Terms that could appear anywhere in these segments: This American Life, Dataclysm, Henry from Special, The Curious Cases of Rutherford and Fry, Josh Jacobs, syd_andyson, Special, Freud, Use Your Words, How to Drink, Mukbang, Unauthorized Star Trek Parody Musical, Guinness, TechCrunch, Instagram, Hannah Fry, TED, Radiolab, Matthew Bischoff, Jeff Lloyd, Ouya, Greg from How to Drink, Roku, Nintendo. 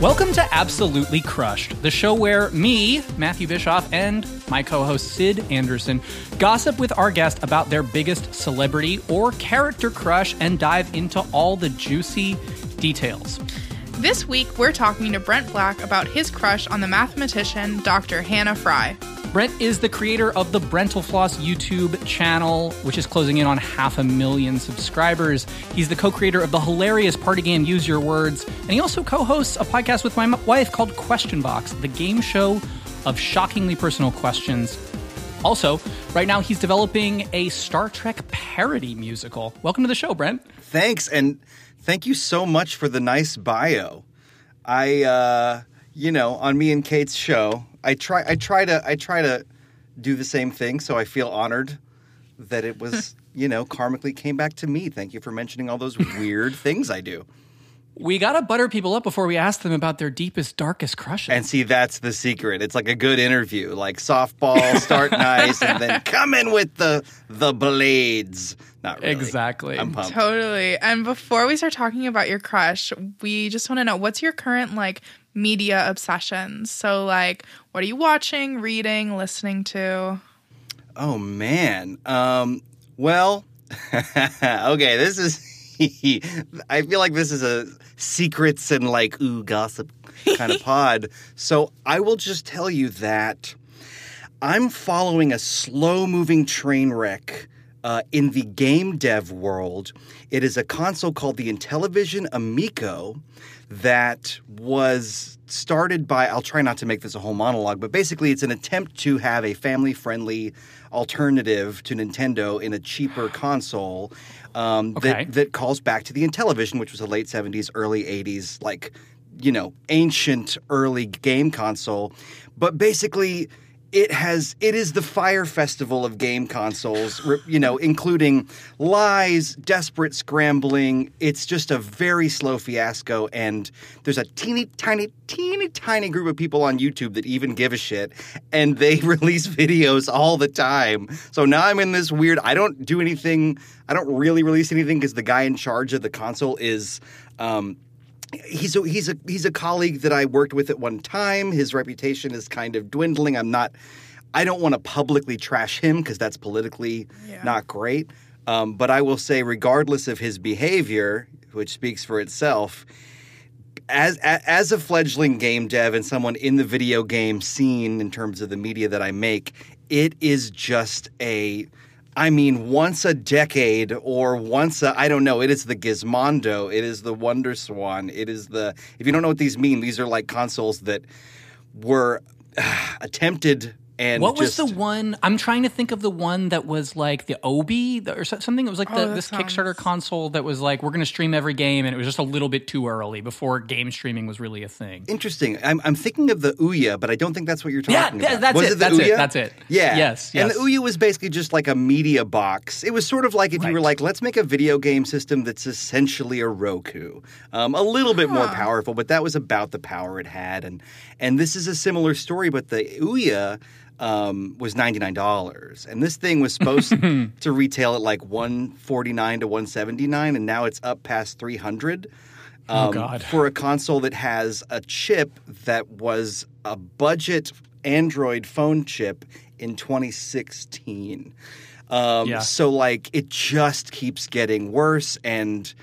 Welcome to Absolutely Crushed, the show where me, Matthew Bischoff, and my co-host Syd Anderson gossip with our guest about their biggest celebrity or character crush and dive into all the juicy details. This week, we're talking to Brent Black about his crush on the mathematician Dr. Hannah Fry. Brent is the creator of the Brentalfloss YouTube channel, which is closing in on 500,000 subscribers. He's the co-creator of the hilarious party game Use Your Words, and he also co-hosts a podcast with my wife called Question Box, the game show of shockingly personal questions. Also, right now he's developing a Star Trek parody musical. Welcome to the show, Brent. Thanks, and thank you so much for the nice bio. I on me and Kate's show, I try to do the same thing, so I feel honored that it was, karmically came back to me. Thank you for mentioning all those weird things I do. We got to butter people up before we ask them about their deepest, darkest crushes. And see, that's the secret. It's like a good interview, like softball, start nice, and then come in with the blades. Not really. Exactly. I'm pumped. Totally. And before we start talking about your crush, we just want to know, what's your current, media obsessions? So, what are you watching, reading, listening to? Oh, man. Okay, this is... I feel like this is a secrets and ooh, gossip kind of pod. So I will just tell you that I'm following a slow-moving train wreck in the game dev world. It is a console called the Intellivision Amico that was started by, I'll try not to make this a whole monologue, but basically it's an attempt to have a family-friendly alternative to Nintendo in a cheaper console that calls back to the Intellivision, which was a late 70s, early 80s, ancient early game console. But basically... It is the fire festival of game consoles, including lies, desperate scrambling. It's just a very slow fiasco, and there's a teeny tiny group of people on YouTube that even give a shit, and they release videos all the time. So now I'm in this weird, I don't do anything, I don't really release anything because the guy in charge of the console is... He's a colleague that I worked with at one time. His reputation is kind of dwindling. I don't want to publicly trash him because that's politically not great. But I will say, regardless of his behavior, which speaks for itself, as a fledgling game dev and someone in the video game scene in terms of the media that I make, it is just once a decade or it is the Gizmondo, it is the Wonder Swan, it is the, if you don't know what these mean, these are consoles that were attempted and what just, was the one, I'm trying to think of the one that was the Obi or something that was Kickstarter console that was we're going to stream every game, and it was just a little bit too early before game streaming was really a thing. Interesting. I'm thinking of the Ouya, but I don't think that's what you're talking about. That's was it. That's Ouya? It. That's it. Yeah. Yes. And the Ouya was basically just a media box. It was sort of if you were let's make a video game system that's essentially a Roku, a little bit more powerful, but that was about the power it had. And this is a similar story, but the Ouya... was $99, and this thing was supposed to retail at $149 to $179, and now it's up past $300 for a console that has a chip that was a budget Android phone chip in 2016. So it just keeps getting worse, and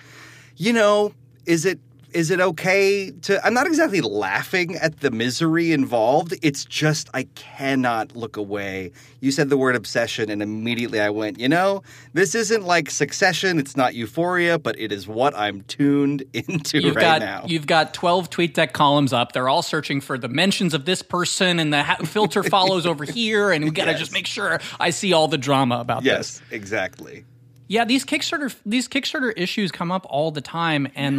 is it okay to... I'm not exactly laughing at the misery involved. It's just I cannot look away. You said the word obsession, and immediately I went, this isn't Succession. It's not Euphoria, but it is what I'm tuned into now. You've got 12 TweetDeck columns up. They're all searching for the mentions of this person, and the filter follows over here, and we got to just make sure I see all the drama about this. Yes, exactly. Yeah, these Kickstarter issues come up all the time, and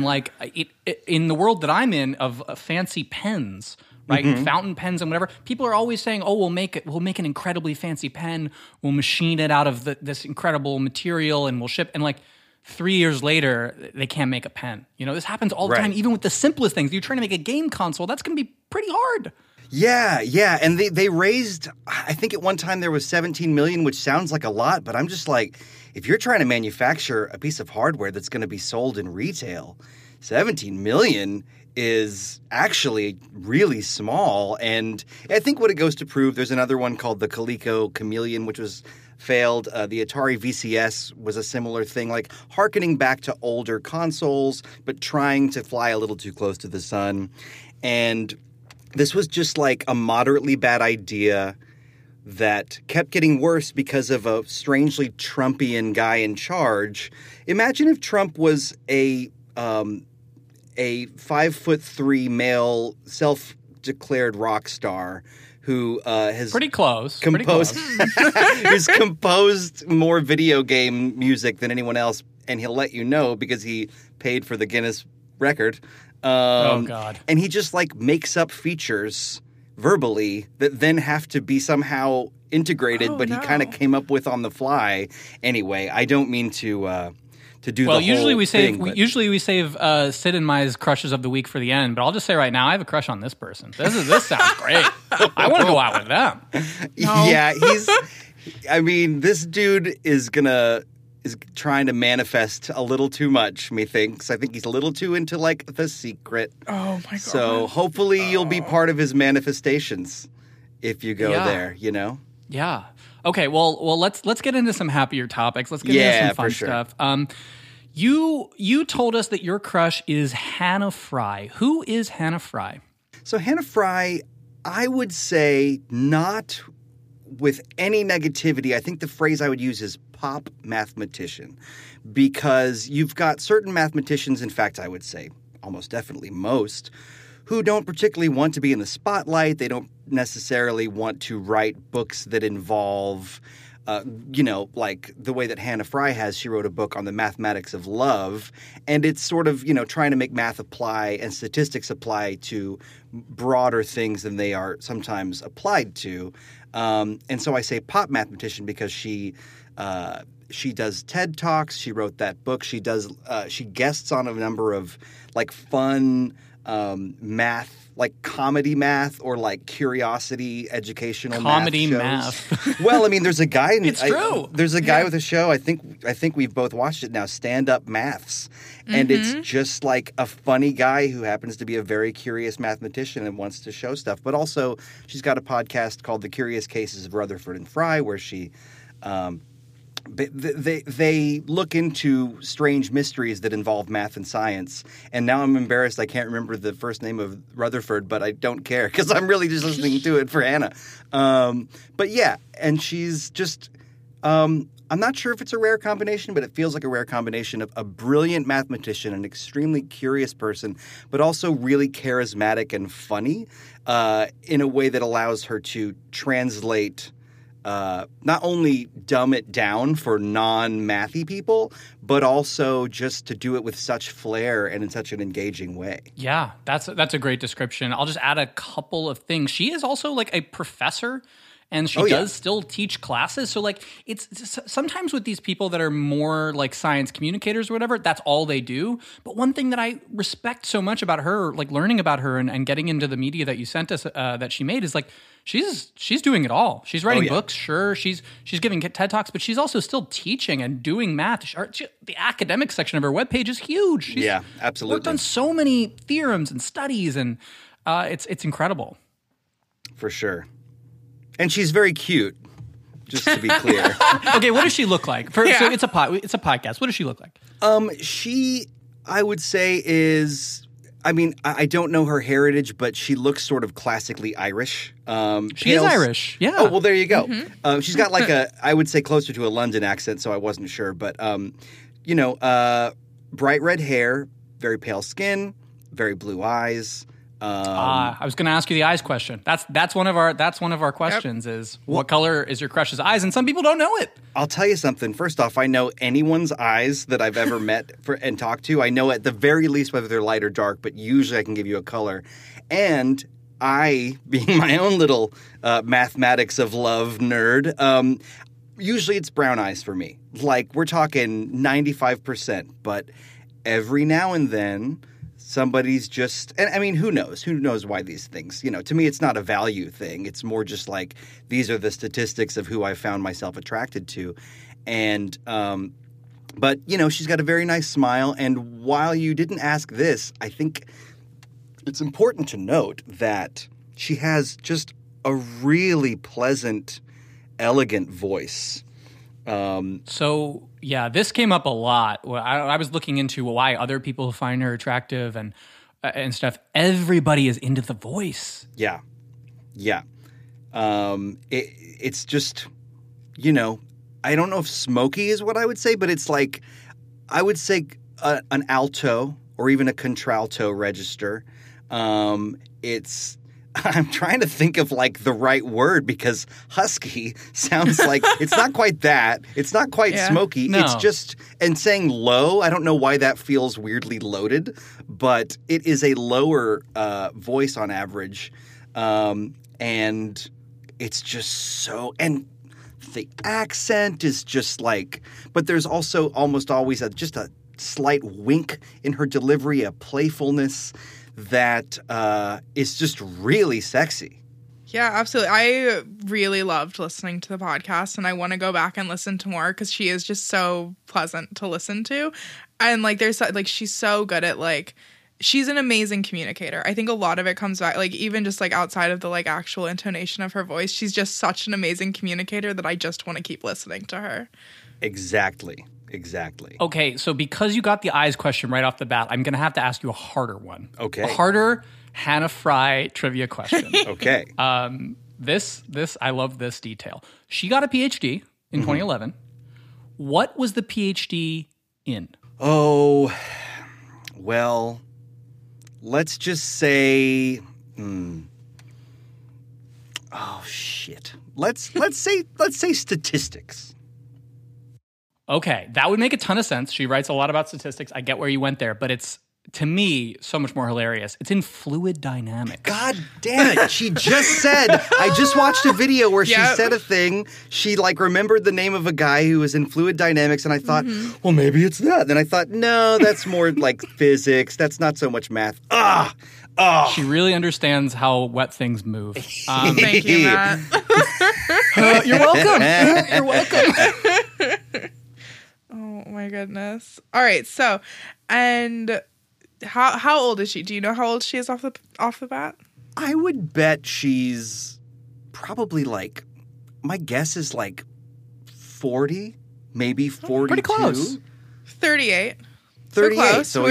in the world that I'm in of fancy pens, right, mm-hmm. fountain pens and whatever, people are always saying, "Oh, we'll make an incredibly fancy pen. We'll machine it out of this incredible material, and we'll ship." And 3 years later, they can't make a pen. This happens all the time, even with the simplest things. You're trying to make a game console, that's going to be pretty hard. Yeah, and they raised, I think at one time there was $17 million, which sounds like a lot, but I'm just if you're trying to manufacture a piece of hardware that's going to be sold in retail, $17 million is actually really small. And I think what it goes to prove, there's another one called the Coleco Chameleon, which was failed. The Atari VCS was a similar thing, like hearkening back to older consoles, but trying to fly a little too close to the sun. And this was just like a moderately bad idea that kept getting worse because of a strangely Trumpian guy in charge. Imagine if Trump was a 5'3" male self-declared rock star who has composed who's composed more video game music than anyone else, and he'll let you know because he paid for the Guinness record. Oh God! And he just like makes up features verbally that then have to be somehow integrated, he kind of came up with on the fly. Anyway, I don't mean to. Usually we save Sid and Mai's crushes of the week for the end, but I'll just say right now I have a crush on this person. This sounds great. I want to go out with them. No. Yeah, this dude is trying to manifest a little too much, methinks. I think he's a little too into like The Secret. Oh my God. So hopefully you'll be part of his manifestations if you go there, you know? Yeah. Okay, well, let's get into some happier topics. Let's get into some fun stuff. You told us that your crush is Hannah Fry. Who is Hannah Fry? So Hannah Fry, I would say not with any negativity. I think the phrase I would use is pop mathematician, because you've got certain mathematicians, in fact, I would say almost definitely most, who don't particularly want to be in the spotlight. They don't necessarily want to write books that involve, like the way that Hannah Fry has. She wrote a book on the mathematics of love, and it's sort of, trying to make math apply and statistics apply to broader things than they are sometimes applied to. And so I say pop mathematician because she does TED Talks. She wrote that book. She does. She guests on a number of like fun. Math, like comedy math or like curiosity educational comedy math. Well, I mean, there's a guy. It's true. There's a guy with a show. I think we've both watched it now. Stand-up Maths, and it's just like a funny guy who happens to be a very curious mathematician and wants to show stuff. But also, she's got a podcast called The Curious Cases of Rutherford and Fry, where she. They look into strange mysteries that involve math and science. And now I'm embarrassed I can't remember the first name of Rutherford, but I don't care because I'm really just listening to it for Hannah. But yeah, and she's just I'm not sure if it's a rare combination, but it feels like a rare combination of a brilliant mathematician, an extremely curious person, but also really charismatic and funny in a way that allows her to translate not only dumb it down for non-mathy people, but also just to do it with such flair and in such an engaging way. Yeah, that's a great description. I'll just add a couple of things. She is also like a professor, and she does still teach classes. So like it's sometimes with these people that are more like science communicators or whatever, that's all they do. But one thing that I respect so much about her, like learning about her and getting into the media that you sent us that she made is like, she's doing it all. She's writing books, sure. She's giving TED Talks, but she's also still teaching and doing math. The academic section of her webpage is huge. She's absolutely worked on so many theorems and studies, and it's incredible. For sure. And she's very cute, just to be clear. Okay, what does she look like? So it's a podcast. What does she look like? She, I would say, is... I mean, I don't know her heritage, but she looks sort of classically Irish. She is Irish, yeah. Oh, well, there you go. Mm-hmm. She's got like I would say closer to a London accent, so I wasn't sure. But, bright red hair, very pale skin, very blue eyes. I was going to ask you the eyes question. That's one of our questions is what color is your crush's eyes? And some people don't know it. I'll tell you something. First off, I know anyone's eyes that I've ever met and talked to. I know at the very least whether they're light or dark, but usually I can give you a color. And I, being my own little mathematics of love nerd, usually it's brown eyes for me. Like we're talking 95%, but every now and then somebody's just, and I mean, who knows why these things, to me, it's not a value thing. It's more just like, these are the statistics of who I found myself attracted to. And, but she's got a very nice smile. And while you didn't ask this, I think It's important to note that she has just a really pleasant, elegant voice. So, yeah, this came up a lot. I was looking into why other people find her attractive and stuff. Everybody is into the voice. Yeah. Yeah. It's just, you know, I don't know if smoky is what I would say, but it's like, I would say an alto or even a contralto register. I'm trying to think of, like, the right word because husky sounds like it's not quite that. It's not quite smoky. No. It's just – and saying low, I don't know why that feels weirdly loaded, but it is a lower voice on average. And it's just so – and the accent is just like – but there's also almost always just a slight wink in her delivery, a playfulness – that is just really sexy. Yeah, absolutely. I really loved listening to the podcast, and I want to go back and listen to more because she is just so pleasant to listen to. And, like, there's, like, she's so good at, like, she's an amazing communicator. I think a lot of it comes back, like, even just, like, outside of the, like, actual intonation of her voice, she's just such an amazing communicator that I just want to keep listening to her. Exactly. Okay, so because you got the eyes question right off the bat, I'm going to have to ask you a harder one. Okay. A harder Hannah Fry trivia question. Okay. This I love this detail. She got a PhD in 2011. What was the PhD in? Oh, well, let's just say oh, shit. Let's say statistics. Okay, that would make a ton of sense. She writes a lot about statistics. I get where you went there, but it's, to me, so much more hilarious. It's in fluid dynamics. God damn it. She just said, I just watched a video where she said a thing. She, like, remembered the name of a guy who was in fluid dynamics, and I thought, well, maybe it's that. Then I thought, no, that's more like physics. That's not so much math. Ah! Oh. She really understands how wet things move. Thank you, Matt. You're welcome. You're welcome. Oh, my goodness. All right. So, and how old is she? Do you know how old she is off the bat? I would bet she's probably like, my guess is like 40, maybe 42. Pretty close. 38. 38. Close. So we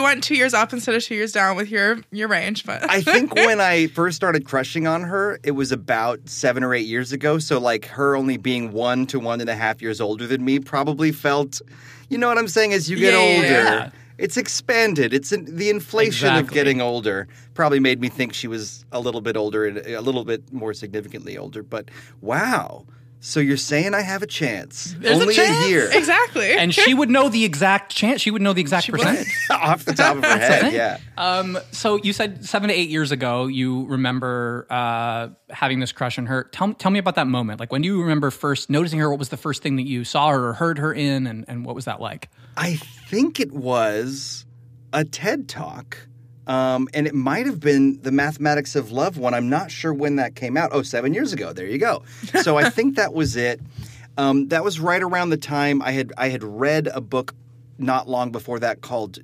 went 2 years up instead of 2 years down with your range. But I think when I first started crushing on her, it was about 7 or 8 years ago. So, like, her only being 1 to 1.5 years older than me probably felt, you know what I'm saying? As you get older, it's expanded. It's the inflation of getting older probably made me think she was a little bit older and a little bit more significantly older. But wow. So you're saying I have a chance? There's only a chance. Year, exactly. And she would know the exact chance. She would know the exact percentage off the top of her head. Yeah. So you said 7 to 8 years ago, you remember having this crush on her. Tell me about that moment. Like, when do you remember first noticing her? What was the first thing that you saw her or heard her in, and what was that like? I think it was a TED Talk. And it might have been the Mathematics of Love one. I'm not sure when that came out. Oh, 7 years ago. There you go. So I think that was it. That was right around the time I had read a book not long before that called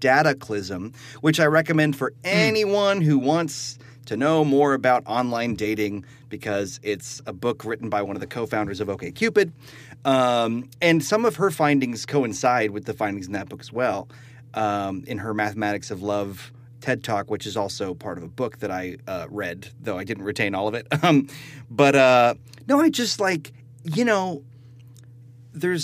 Dataclysm, which I recommend for anyone who wants to know more about online dating, because it's a book written by one of the co-founders of OkCupid. And some of her findings coincide with the findings in that book as well. In her Mathematics of Love TED Talk, which is also part of a book that I read, though I didn't retain all of it. No, I just, like, you know, I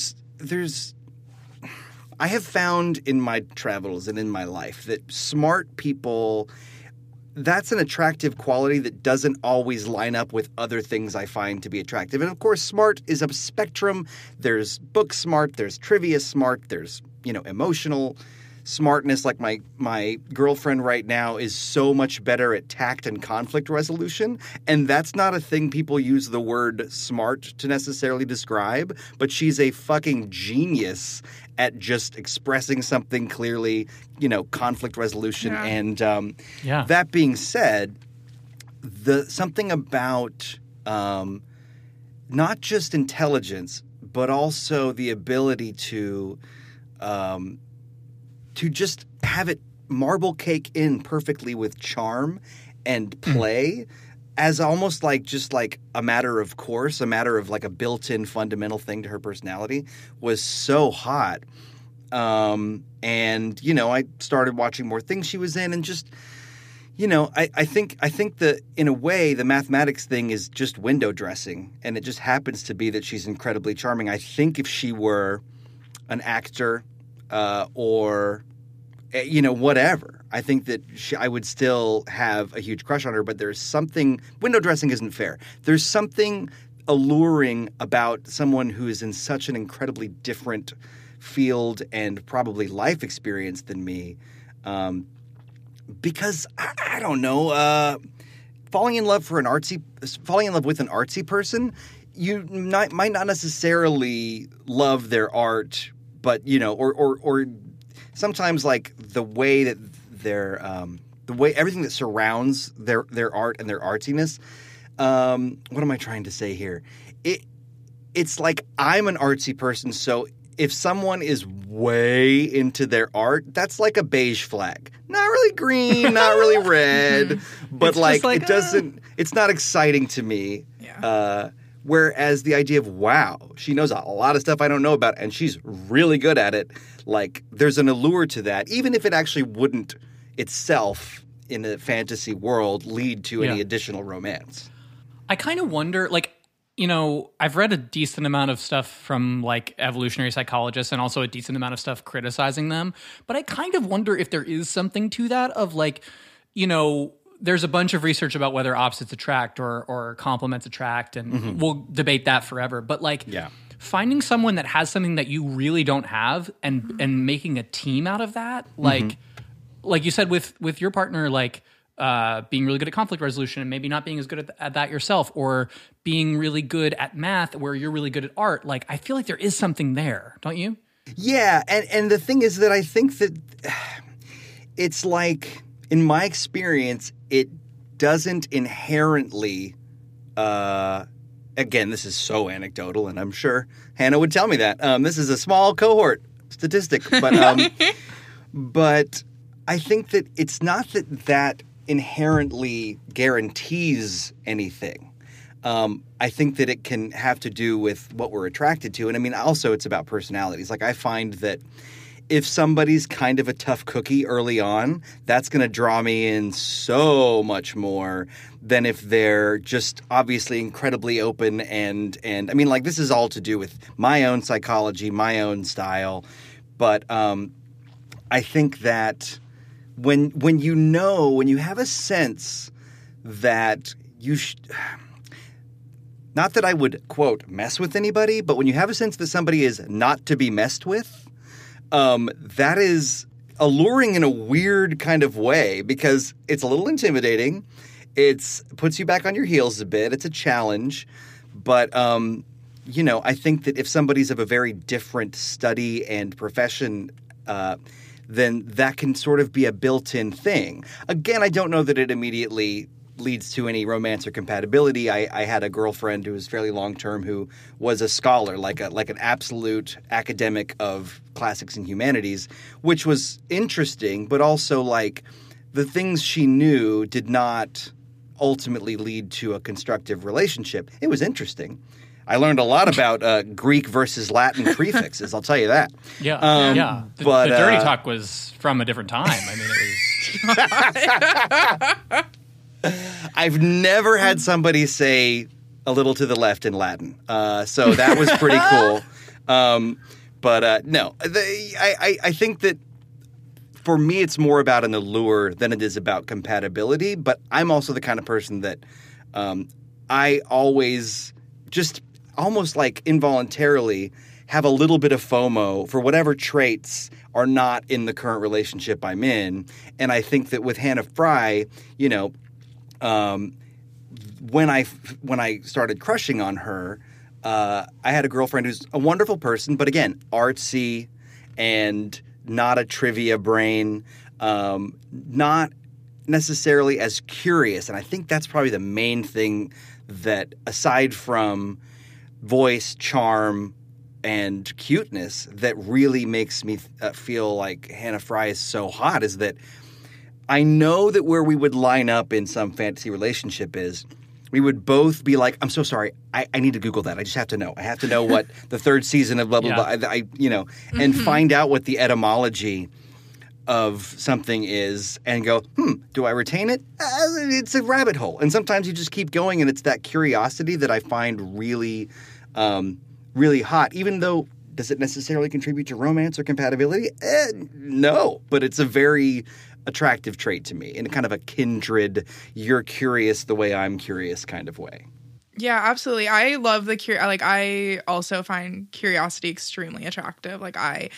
have found in my travels and in my life that smart people, that's an attractive quality that doesn't always line up with other things I find to be attractive. And, of course, smart is a spectrum. There's book smart, there's trivia smart, there's, you know, emotional smartness. Like my girlfriend right now is so much better at tact and conflict resolution, and that's not a thing people use the word smart to necessarily describe, but she's a fucking genius at just expressing something clearly, you know, conflict resolution. Yeah. And that being said, something about not just intelligence, but also the ability to just have it marble cake in perfectly with charm and play as almost like just like a matter of course, a matter of like a built-in fundamental thing to her personality was so hot. And, you know, I started watching more things she was in and just, you know, I think that in a way the mathematics thing is just window dressing, and it just happens to be that she's incredibly charming. I think if she were an actor or, you know, whatever, I think that I would still have a huge crush on her, but there's something – window dressing isn't fair. There's something alluring about someone who is in such an incredibly different field and probably life experience than me, because I don't know, falling in love with an artsy person, you might not necessarily love their art, but you know, or sometimes like the way that their the way everything that surrounds their art and their artsiness. What am I trying to say here? It's like I'm an artsy person, so if someone is way into their art, that's like a beige flag. Not really green, not really red, but like it's not exciting to me. Yeah. Whereas the idea of, wow, she knows a lot of stuff I don't know about and she's really good at it. Like there's an allure to that, even if it actually wouldn't itself in a fantasy world lead to any additional romance. I kind of wonder, like, you know, I've read a decent amount of stuff from like evolutionary psychologists and also a decent amount of stuff criticizing them. But I kind of wonder if there is something to that of like, you know, there's a bunch of research about whether opposites attract or complements attract, and we'll debate that forever. But like finding someone that has something that you really don't have and making a team out of that, like you said with your partner, like, being really good at conflict resolution and maybe not being as good at that yourself, or being really good at math where you're really good at art. Like, I feel like there is something there, don't you? Yeah, and the thing is that I think that it's like, in my experience, it doesn't inherently, again, this is so anecdotal, and I'm sure Hannah would tell me that. This is a small cohort statistic, but but I think that it's not that inherently guarantees anything. I think that it can have to do with what we're attracted to. And I mean, also it's about personalities. Like I find that if somebody's kind of a tough cookie early on, that's going to draw me in so much more than if they're just obviously incredibly open. And I mean, like this is all to do with my own psychology, my own style. But I think that when you know, when you have a sense that you not that I would, quote, mess with anybody, but when you have a sense that somebody is not to be messed with, that is alluring in a weird kind of way because it's a little intimidating. It puts you back on your heels a bit. It's a challenge. But, you know, I think that if somebody's of a very different study and profession, then that can sort of be a built-in thing. Again, I don't know that it immediately leads to any romance or compatibility. I had a girlfriend who was fairly long-term who was a scholar, like an absolute academic of classics and humanities, which was interesting, but also like the things she knew did not ultimately lead to a constructive relationship. It was interesting. I learned a lot about Greek versus Latin prefixes. I'll tell you that. Yeah, yeah. But the dirty talk was from a different time. I mean, it was. I've never had somebody say a little to the left in Latin, so that was pretty cool. I think that for me, it's more about an allure than it is about compatibility. But I'm also the kind of person that I always just almost like involuntarily have a little bit of FOMO for whatever traits are not in the current relationship I'm in. And I think that with Hannah Fry, you know, when I started crushing on her, I had a girlfriend who's a wonderful person, but again, artsy and not a trivia brain, not necessarily as curious. And I think that's probably the main thing that aside from voice, charm, and cuteness that really makes me feel like Hannah Fry is so hot is that I know that where we would line up in some fantasy relationship is we would both be like, I'm so sorry, I need to Google that. I just have to know. I have to know what the third season of blah, blah, blah, and find out what the etymology of something is and go, do I retain it? It's a rabbit hole. And sometimes you just keep going, and it's that curiosity that I find really, really hot, even though does it necessarily contribute to romance or compatibility? No, but it's a very attractive trait to me in kind of a kindred, you're curious the way I'm curious kind of way. Yeah, absolutely. I love the I also find curiosity extremely attractive. I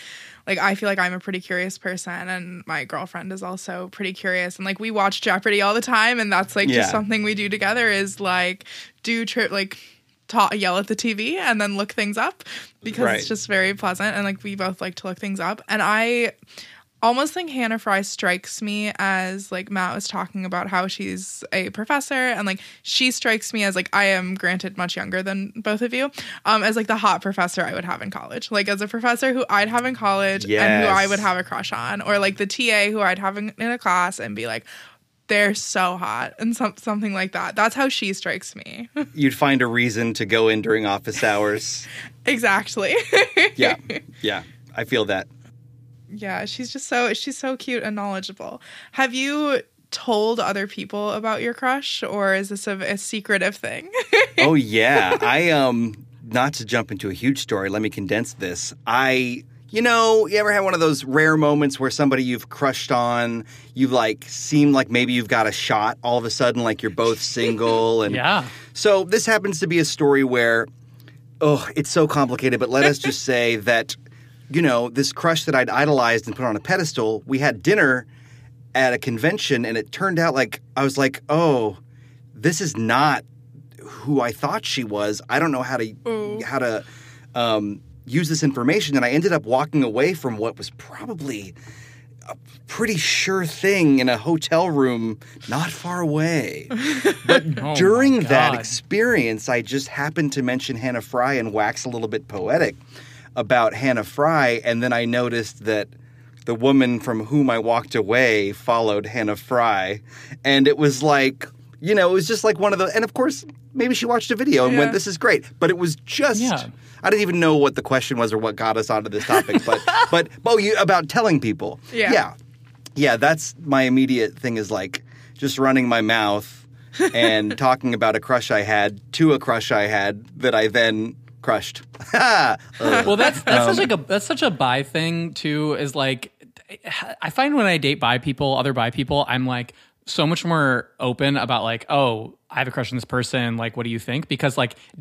feel like I'm a pretty curious person, and my girlfriend is also pretty curious. And we watch Jeopardy all the time, and that's just something we do together is yell at the TV and then look things up because it's just very pleasant. And we both like to look things up. And I almost think Hannah Fry strikes me as Matt was talking about how she's a professor, and she strikes me as I am granted much younger than both of you, as the hot professor I would have in college, as a professor who I'd have in college and who I would have a crush on, or the TA who I'd have in a class and be they're so hot, and something like that. That's how she strikes me. You'd find a reason to go in during office hours. Exactly. Yeah, I feel that. Yeah, she's so cute and knowledgeable. Have you told other people about your crush, or is this a secretive thing? Oh yeah, I not to jump into a huge story, let me condense this. You ever had one of those rare moments where somebody you've crushed on, you seem like maybe you've got a shot all of a sudden, you're both single, and yeah. So this happens to be a story where, it's so complicated, but let us just say that, this crush that I'd idolized and put on a pedestal, we had dinner at a convention, and it turned out I was this is not who I thought she was. I don't know how to use this information, and I ended up walking away from what was probably a pretty sure thing in a hotel room not far away. But during that experience, I just happened to mention Hannah Fry and wax a little bit poetic about Hannah Fry, and then I noticed that the woman from whom I walked away followed Hannah Fry, and it was it was just one of the, and of course, maybe she watched a video and went, this is great. But it was just, I didn't even know what the question was or what got us onto this topic, but about telling people. Yeah, that's my immediate thing is just running my mouth and talking about a crush I had to a crush I had that I then crushed. Well, that's such a bi thing too, is I find when I date other bi people, I'm so much more open about I have a crush on this person. What do you think? Because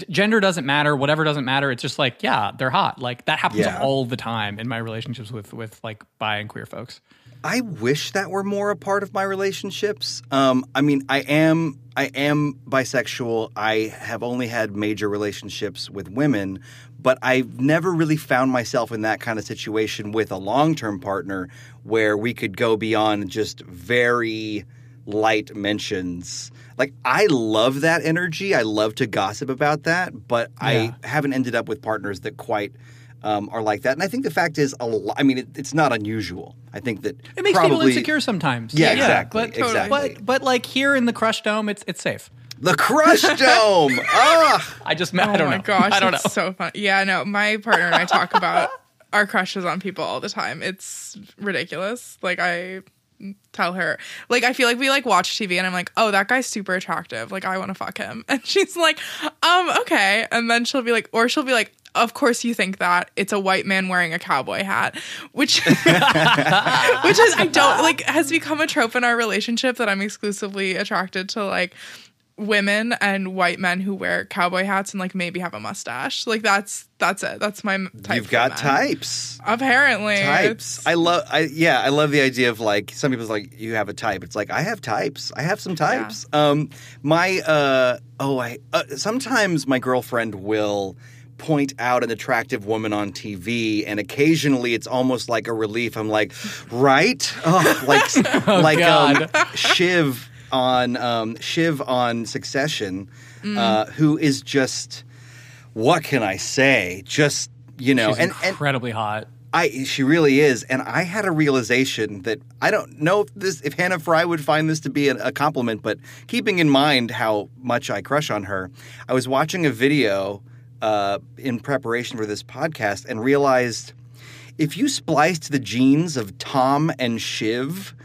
gender doesn't matter, whatever doesn't matter. It's just they're hot. That happens all the time in my relationships with bi and queer folks. I wish that were more a part of my relationships. I am bisexual. I have only had major relationships with women, but I've never really found myself in that kind of situation with a long-term partner where we could go beyond just very light mentions. I love that energy. I love to gossip about that, but I haven't ended up with partners that quite are like that. And I think the fact is, it's not unusual. I think that it makes people insecure sometimes. Yeah, exactly. But here in the Crush Dome, it's safe. The Crush Dome. I don't know. Oh my gosh, I don't know. So fun. Yeah, no, my partner and I talk about our crushes on people all the time. It's ridiculous. I tell her I feel we watch TV and I'm oh, that guy's super attractive, I want to fuck him, and she's okay, and then she'll be like of course you think that, it's a white man wearing a cowboy hat, which is I don't has become a trope in our relationship that I'm exclusively attracted to women and white men who wear cowboy hats and maybe have a mustache. That's it. That's my type. You've got types. Apparently. Types. I love the idea of some people's you have a type. It's I have types. I have some types. Yeah. Sometimes my girlfriend will point out an attractive woman on TV, and occasionally it's almost like a relief. I'm right? Shiv on Succession, who is just, what can I say? Just you know, she's incredibly hot. She really is, and I had a realization that I don't know if Hannah Fry would find this to be a compliment, but keeping in mind how much I crush on her, I was watching a video in preparation for this podcast and realized if you spliced the genes of Tom and Shiv,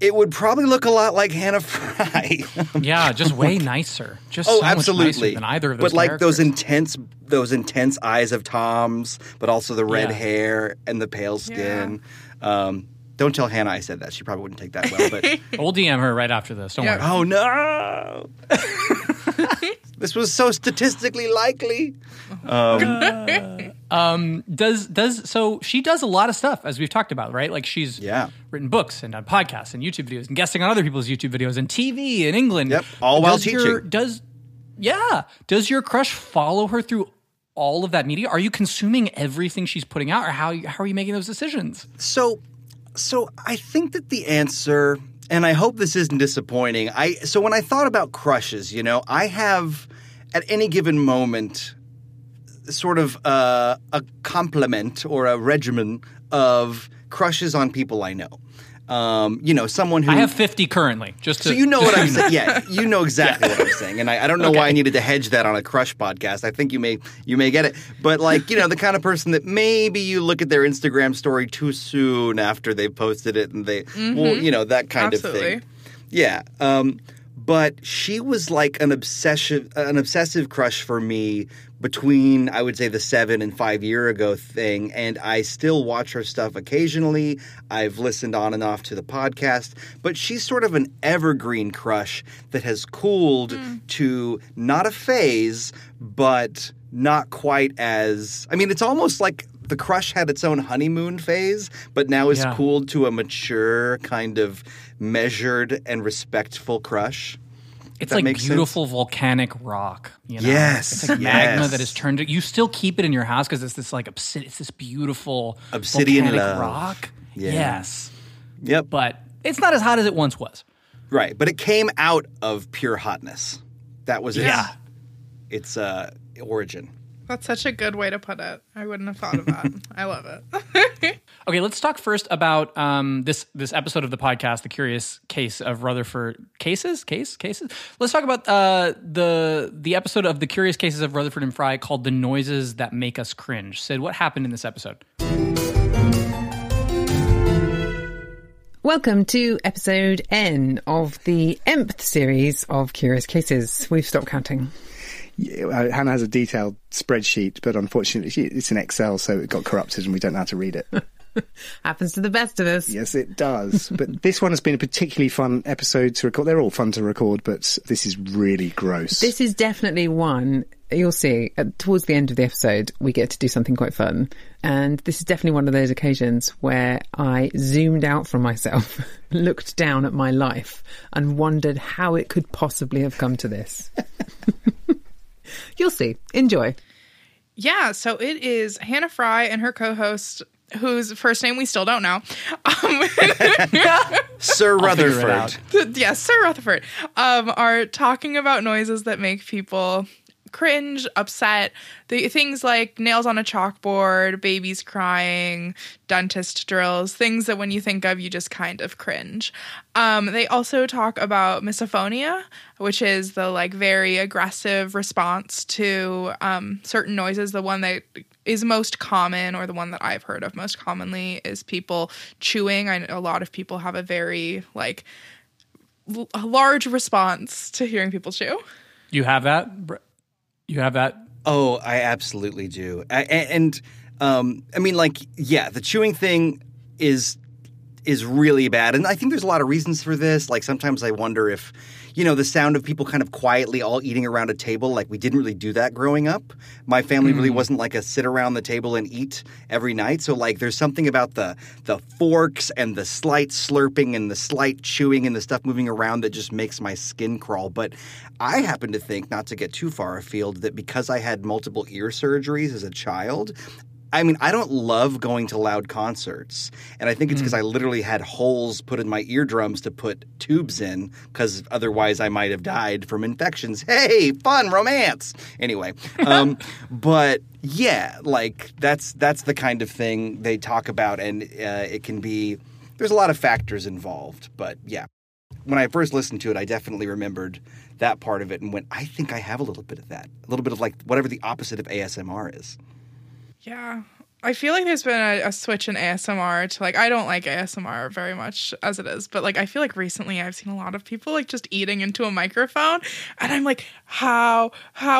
it would probably look a lot like Hannah Fry. Yeah, just way nicer. Just so absolutely. Much nicer than either of those. But like characters. those intense eyes of Tom's, but also the red hair and the pale skin. Yeah. Don't tell Hannah I said that. She probably wouldn't take that well. But we'll DM her right after this. Don't worry. Oh no! This was so statistically likely. So she does a lot of stuff, as we've talked about, right? Like she's written books and done podcasts and YouTube videos and guesting on other people's YouTube videos and TV in England. Yep, all while teaching. Does your crush follow her through all of that media? Are you consuming everything she's putting out, or how are you making those decisions? So I think that the answer, and I hope this isn't disappointing. So when I thought about crushes, you know, I have at any given moment sort of a complement or a regimen of crushes on people I know. You know, someone who... I have 50 currently, so you know what I'm saying. Yeah, you know exactly what I'm saying. And I don't know why I needed to hedge that on a crush podcast. I think you may get it. But like, you know, the kind of person that maybe you look at their Instagram story too soon after they posted it and they... Mm-hmm. Well, you know, that kind of thing. Yeah. But she was like an obsessive crush for me between, I would say, the 7 and 5 year ago thing, and I still watch her stuff occasionally. I've listened on and off to the podcast, but she's sort of an evergreen crush that has cooled to not a phase, but not quite as... I mean, it's almost like the crush had its own honeymoon phase, but now is cooled to a mature, kind of measured and respectful crush. It's like beautiful volcanic rock. You know? Yes. It's like magma that is turned... You still keep it in your house because it's this like it's this beautiful obsidian volcanic rock. Yeah. Yes. Yep. But it's not as hot as it once was. Right. But it came out of pure hotness. That was its origin. That's such a good way to put it. I wouldn't have thought of that. I love it. Okay, let's talk first about this episode of the podcast, The Curious Case of Rutherford... Cases? Let's talk about the episode of The Curious Cases of Rutherford and Fry called The Noises That Make Us Cringe. Syd, what happened in this episode? Welcome to episode N of the nth series of Curious Cases. We've stopped counting. Hannah has a detailed spreadsheet, but unfortunately it's in Excel, so it got corrupted and we don't know how to read it. Happens to the best of us. Yes, it does. But this one has been a particularly fun episode to record. They're all fun to record, but this is really gross. This is definitely one, you'll see, towards the end of the episode, we get to do something quite fun. And this is definitely one of those occasions where I zoomed out from myself, looked down at my life, and wondered how it could possibly have come to this. You'll see. Enjoy. Yeah, so it is Hannah Fry and her co-host, whose first name we still don't know. Sir Rutherford. Yeah, Sir Rutherford. Are talking about noises that make people cringe, upset. Things like nails on a chalkboard, babies crying, dentist drills, things that when you think of, you just kind of cringe. They also talk about misophonia, which is the like very aggressive response to certain noises. The one that is most common, or the one that I've heard of most commonly, is people chewing. I know a lot of people have a very like large response to hearing people chew. You have that? You have that? Oh, I absolutely do. I mean, like, yeah, the chewing thing is really bad. And I think there's a lot of reasons for this. Like, sometimes I wonder if, you know, the sound of people kind of quietly all eating around a table, like we didn't really do that growing up. My family really wasn't like a sit around the table and eat every night. So, like, there's something about the forks and the slight slurping and the slight chewing and the stuff moving around that just makes my skin crawl. But I happen to think, not to get too far afield, that because I had multiple ear surgeries as a child, I mean, I don't love going to loud concerts, and I think it's because I literally had holes put in my eardrums to put tubes in, because otherwise I might have died from infections. Hey, fun romance! Anyway, but yeah, like that's the kind of thing they talk about, and it can be – there's a lot of factors involved, but yeah. When I first listened to it, I definitely remembered that part of it and went, I think I have a little bit of that, a little bit of like whatever the opposite of ASMR is. Yeah. I feel like there's been a switch in ASMR to, like, I don't like ASMR very much as it is, but, like, I feel like recently I've seen a lot of people, like, just eating into a microphone, and I'm like, how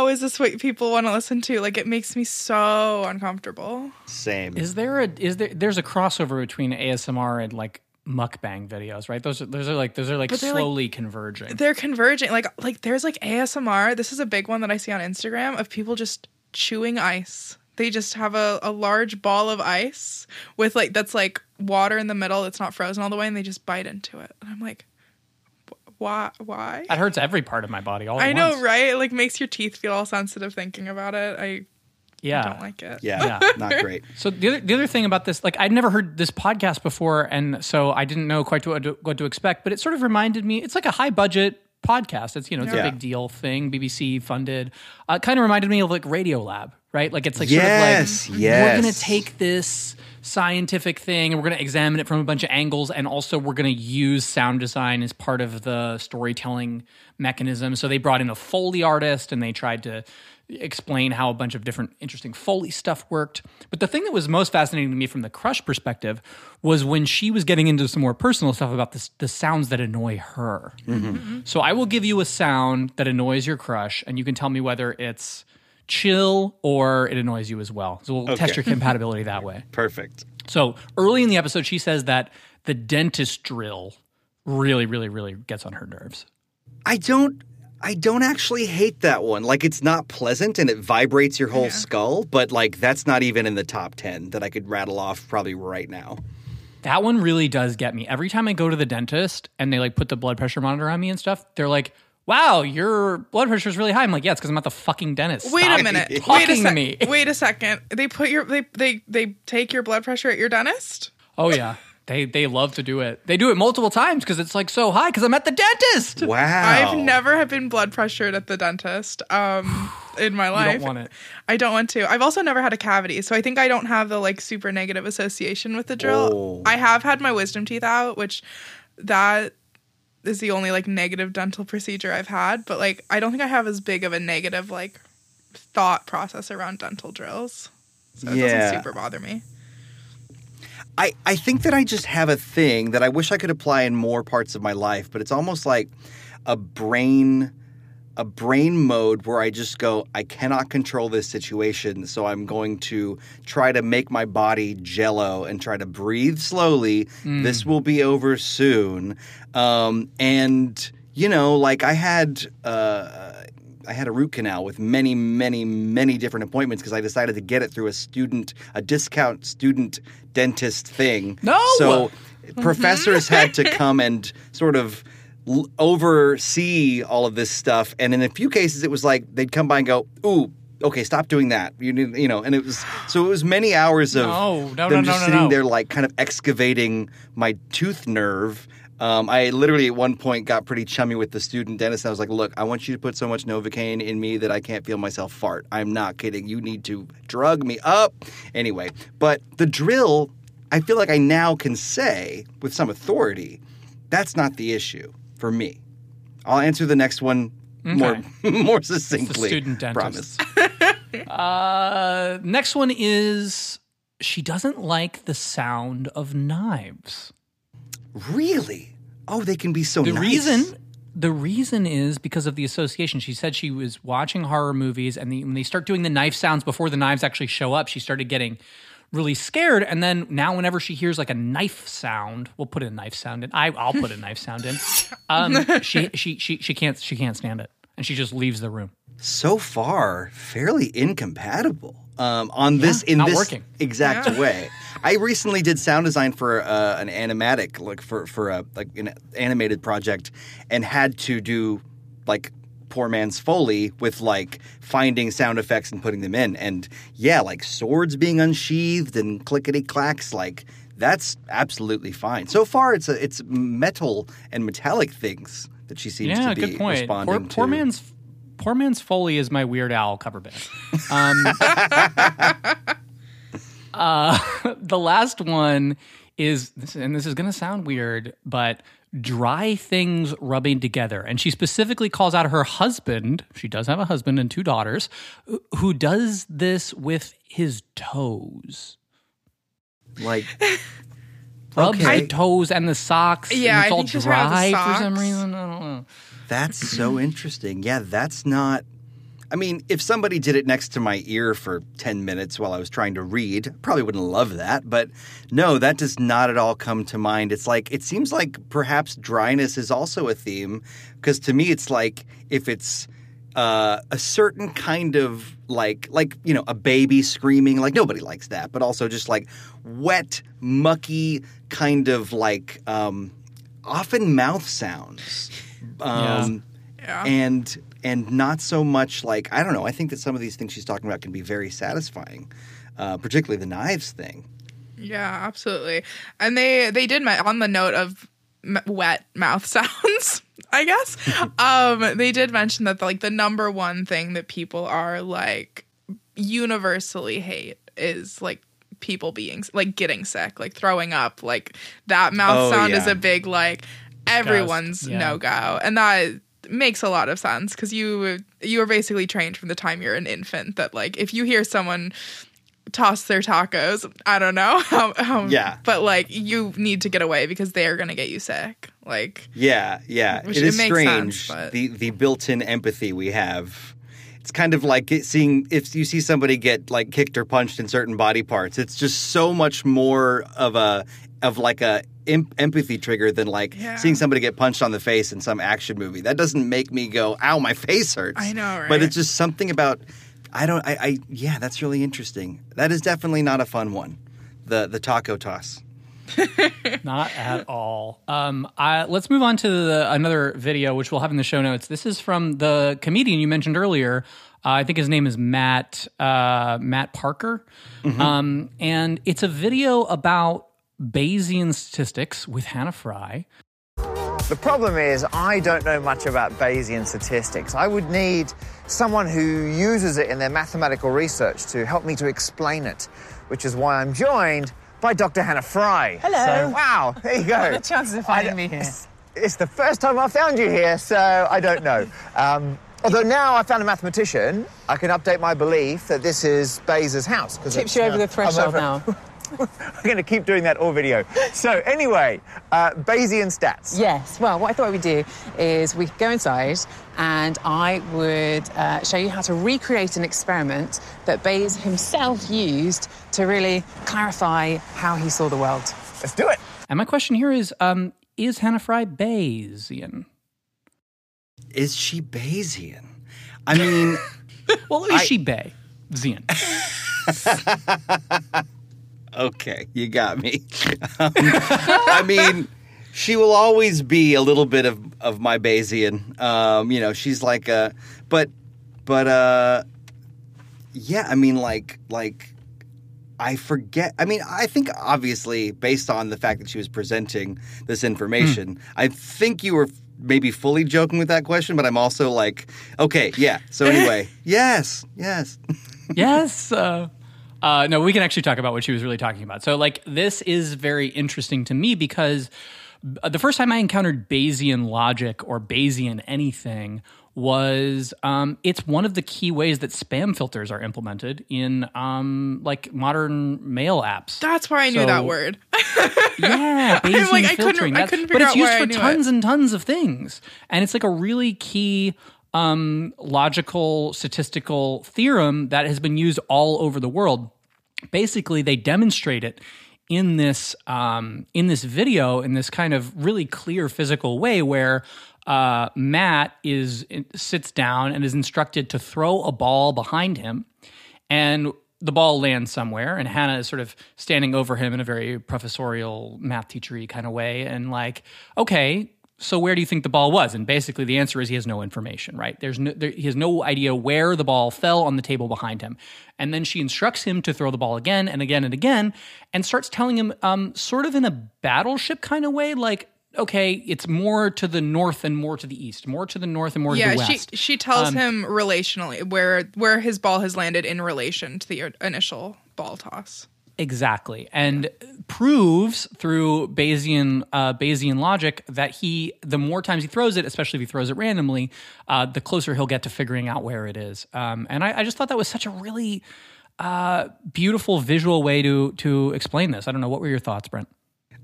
is this what people want to listen to? Like, it makes me so uncomfortable. Same. There's a crossover between ASMR and, like, mukbang videos, right? Those are slowly converging. They're converging. Like there's like ASMR. This is a big one that I see on Instagram of people just chewing ice. They just have a large ball of ice with like that's like water in the middle that's not frozen all the way, and they just bite into it. And I'm like, why? That hurts every part of my body. All at once. Right? It like makes your teeth feel all sensitive thinking about it. Yeah. I don't like it. Yeah. Not great. So the other thing about this, like I'd never heard this podcast before, and so I didn't know quite what to expect, but it sort of reminded me, it's like a high budget podcast. It's, you know, it's a big deal thing, BBC funded. It kind of reminded me of like Radiolab, right? Like it's like sort of like we're going to take this scientific thing and we're going to examine it from a bunch of angles, and also we're going to use sound design as part of the storytelling mechanism. So they brought in a Foley artist and they tried to explain how a bunch of different interesting Foley stuff worked. But the thing that was most fascinating to me from the Crush perspective was when she was getting into some more personal stuff about this, the sounds that annoy her. Mm-hmm. So I will give you a sound that annoys your crush, and you can tell me whether it's chill or it annoys you as well. So we'll test your compatibility that way. Perfect. So early in the episode, she says that the dentist drill really, really, really gets on her nerves. I don't actually hate that one. Like, it's not pleasant and it vibrates your whole skull, but, like, that's not even in the top 10 that I could rattle off probably right now. That one really does get me. Every time I go to the dentist and they, like, put the blood pressure monitor on me and stuff, they're like, wow, your blood pressure is really high. I'm like, yeah, it's because I'm at the fucking dentist. Wait a second. They put your they take your blood pressure at your dentist? Oh, yeah. They love to do it. They do it multiple times because it's like so high because I'm at the dentist. Wow. I've never been blood pressured at the dentist in my life. You don't want it. I don't want to. I've also never had a cavity, so I think I don't have the like super negative association with the drill. Oh. I have had my wisdom teeth out, which that is the only like negative dental procedure I've had. But like I don't think I have as big of a negative like thought process around dental drills. So it doesn't super bother me. I think that I just have a thing that I wish I could apply in more parts of my life, but it's almost like a brain mode where I just go, I cannot control this situation, so I'm going to try to make my body jello and try to breathe slowly. This will be over soon. And, you know, like I had a root canal with many, many, many different appointments because I decided to get it through a discount student dentist thing. No! So professors had to come and sort of oversee all of this stuff. And in a few cases, it was like they'd come by and go, ooh, okay, stop doing that. You need, you know, and it was so it was many hours of them sitting there like kind of excavating my tooth nerve. I literally at one point got pretty chummy with the student dentist. I was like, look, I want you to put so much Novocaine in me that I can't feel myself fart. I'm not kidding. You need to drug me up. Anyway, but the drill, I feel like I now can say with some authority, that's not the issue for me. I'll answer the next one more succinctly. It's the student dentist. Promise. Next one is she doesn't like the sound of knives. Really? Oh, they can be so nice. The reason is because of the association. She said she was watching horror movies, and when they start doing the knife sounds before the knives actually show up, she started getting really scared. And then now whenever she hears like a knife sound, I'll put a knife sound in. She can't stand it, and she just leaves the room. So far, fairly incompatible. Way. I recently did sound design for an animatic, like for an animated project, and had to do like poor man's Foley with, like, finding sound effects and putting them in. And, yeah, like, swords being unsheathed and clickety-clacks, like, that's absolutely fine. So far, it's metal and metallic things that she seems to be responding to. Poor man's Foley is my Weird Al cover band. The last one is, and this is going to sound weird, but dry things rubbing together. And she specifically calls out her husband. She does have a husband and two daughters who does this with his toes. Like, rubs the toes and the socks. Yeah, and it's all dry for some reason. I don't know. That's so interesting. Yeah, that's not. I mean, if somebody did it next to my ear for 10 minutes while I was trying to read, probably wouldn't love that. But no, that does not at all come to mind. It's like, it seems like perhaps dryness is also a theme, because to me it's like if it's a certain kind of like, you know, a baby screaming, like nobody likes that, but also just like wet, mucky kind of like often mouth sounds. And not so much like, I don't know, I think that some of these things she's talking about can be very satisfying, particularly the knives thing. Yeah, absolutely. And they did, on the note of wet mouth sounds, I guess, they did mention that, like, the number one thing that people are, like, universally hate is, like, people being, like, getting sick, like, throwing up. Like, that mouth sound is a big, like, everyone's no-go. And that makes a lot of sense, because you are basically trained from the time you're an infant that, like, if you hear someone toss their tacos, I don't know but, like, you need to get away because they're gonna get you sick. Like, it is strange, sense, the built-in empathy we have. It's kind of like seeing, if you see somebody get, like, kicked or punched in certain body parts, it's just so much more of a empathy trigger than, like, seeing somebody get punched on the face in some action movie. That doesn't make me go, ow, my face hurts. I know, right? But it's just something about, that's really interesting. That is definitely not a fun one, the taco toss. Not at all. Let's move on to another video, which we'll have in the show notes. This is from the comedian you mentioned earlier. I think his name is Matt Parker. Mm-hmm. And it's a video about Bayesian statistics with Hannah Fry. The problem is I don't know much about Bayesian statistics. I would need someone who uses it in their mathematical research to help me to explain it, which is why I'm joined by Dr. Hannah Fry. Hello. So, wow, there you go. What are the chances of finding me here? It's the first time I've found you here, so I don't know. Although now I found a mathematician, I can update my belief that this is Bayes' house. Tips you over the threshold now. We're going to keep doing that all video. So anyway, Bayesian stats. Yes. Well, what I thought we'd do is we could go inside and I would show you how to recreate an experiment that Bayes himself used to really clarify how he saw the world. Let's do it. And my question here is Hannah Fry Bayesian? Is she Bayesian? I mean... well, is she Bayesian? Okay, you got me. I mean, she will always be a little bit of my Bayesian. You know, she's like a, but yeah. I mean, like I forget. I mean, I think obviously based on the fact that she was presenting this information, I think you were maybe fully joking with that question. But I'm also like, okay, yeah. So anyway, yes. No, we can actually talk about what she was really talking about. So, like, this is very interesting to me because the first time I encountered Bayesian logic or Bayesian anything was it's one of the key ways that spam filters are implemented in, like, modern mail apps. That's why I knew that word. Yeah, Bayesian filtering. I couldn't figure out where I knew it. But it's used for tons and tons of things. And it's, like, a really key... logical statistical theorem that has been used all over the world. Basically, they demonstrate it in this video in this kind of really clear physical way, where Matt sits down and is instructed to throw a ball behind him, and the ball lands somewhere. And Hannah is sort of standing over him in a very professorial math teacher-y kind of way, and like, okay. so where do you think the ball was? And basically the answer is he has no information, right? He has no idea where the ball fell on the table behind him. And then she instructs him to throw the ball again and again and again, and starts telling him sort of in a Battleship kind of way, like, okay, it's more to the north and more to the east, more to the north and more to the west. She tells him relationally where his ball has landed in relation to the initial ball toss. Exactly, and proves through Bayesian logic that the more times he throws it, especially if he throws it randomly, the closer he'll get to figuring out where it is. And I just thought that was such a really beautiful visual way to explain this. I don't know. What were your thoughts, Brent?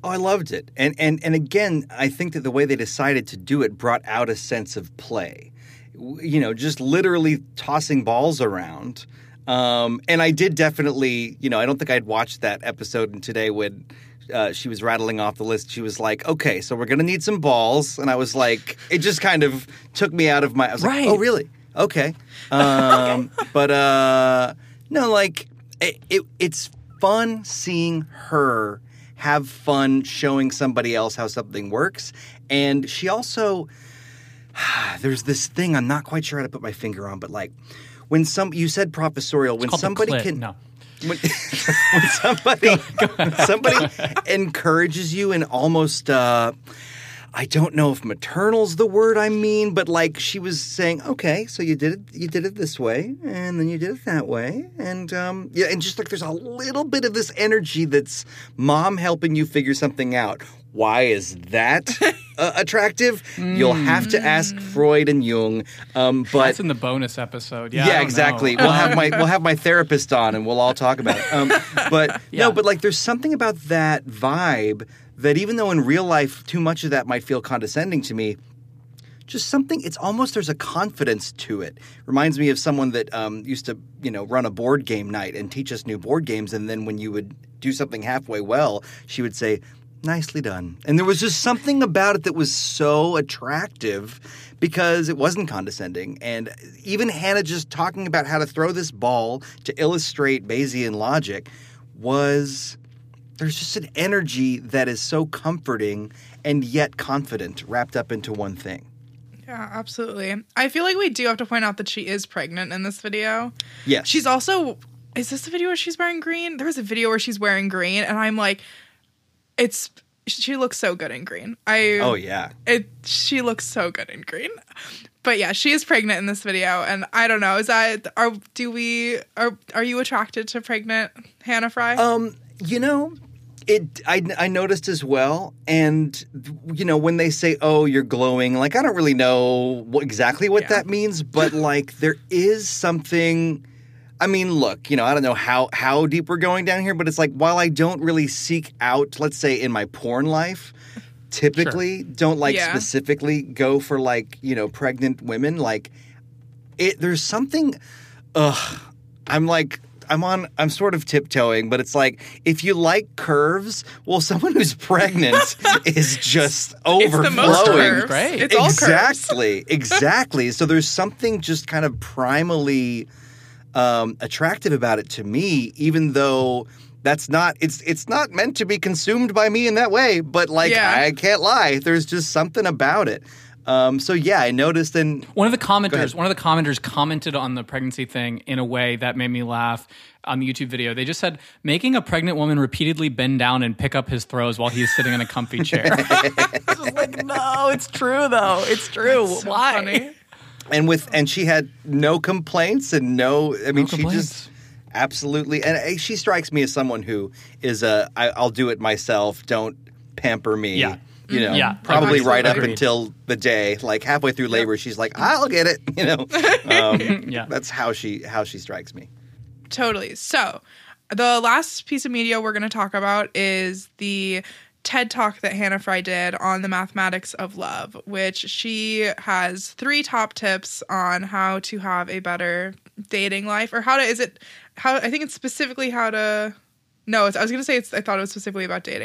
Oh, I loved it. And again, I think that the way they decided to do it brought out a sense of play. You know, just literally tossing balls around. And I did definitely, you know, I don't think I'd watched that episode. And today when she was rattling off the list, she was like, okay, so we're going to need some balls. And I was like, it just kind of took me out of my, I was like, oh, really? Okay. But no, like it's fun seeing her have fun showing somebody else how something works. And she also, there's this thing I'm not quite sure how to put my finger on, but like, you said professorial. When somebody can, no. When somebody encourages you in almost, I don't know if maternal's the word I mean, but like she was saying, okay, so you did it this way, and then you did it that way, and yeah, and just like there's a little bit of this energy that's mom helping you figure something out. Why is that attractive? You'll have to ask Freud and Jung. But that's in the bonus episode. Yeah, exactly. We'll have my therapist on, and we'll all talk about it. But like, there's something about that vibe that, even though in real life too much of that might feel condescending to me, just something. It's almost there's a confidence to it. Reminds me of someone that used to, you know, run a board game night and teach us new board games, and then when you would do something halfway well, she would say, nicely done. And there was just something about it that was so attractive because it wasn't condescending. And even Hannah just talking about how to throw this ball to illustrate Bayesian logic was, there's just an energy that is so comforting and yet confident wrapped up into one thing. Yeah, absolutely. I feel like we do have to point out that she is pregnant in this video. Yes. She's also, is this the video where she's wearing green? There was a video where she's wearing green, and I'm like, she looks so good in green. She looks so good in green. But yeah, she is pregnant in this video, and I don't know. Are you attracted to pregnant Hannah Fry? You know, I noticed as well, and you know when they say, "Oh, you're glowing," like I don't really know exactly what that means, but like there is something. I mean, look, you know, I don't know how deep we're going down here, but it's like while I don't really seek out, let's say in my porn life, typically don't specifically go for like, you know, pregnant women, like there's something, I'm sort of tiptoeing, but it's like, if you like curves, well, someone who's pregnant is just overflowing. It's the most curves. Right. It's all curves. Exactly. So there's something just kind of primally attractive about it to me, even though that's not, it's not meant to be consumed by me in that way, but like, I can't lie. There's just something about it. I noticed. And one of the commenters commented on the pregnancy thing in a way that made me laugh on the YouTube video. They just said, making a pregnant woman repeatedly bend down and pick up his throws while he's sitting in a comfy chair. I was like, no, it's true though. It's true. That's so why? Funny. And she had no complaints and she just absolutely, and she strikes me as someone who is I'll do it myself. Don't pamper me. Yeah. You know, probably right up until the day, like halfway through labor, she's like, I'll get it, you know. That's how she strikes me. Totally. So the last piece of media we're going to talk about is the TED Talk that Hannah Fry did on the mathematics of love, which she has 3 top tips on how to have a better dating life, or I thought it was specifically about dating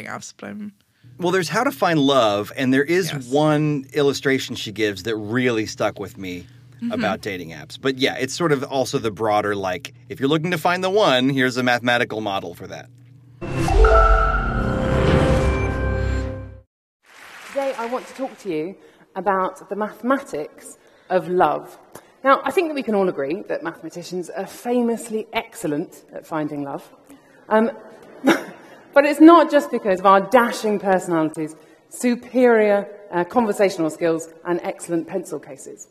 apps, but I'm... Well, there's how to find love, and there is one illustration she gives that really stuck with me about dating apps. But yeah, it's sort of also the broader, like, if you're looking to find the one, here's a mathematical model for that. Today I want to talk to you about the mathematics of love. Now, I think that we can all agree that mathematicians are famously excellent at finding love. But it's not just because of our dashing personalities, superior conversational skills, and excellent pencil cases.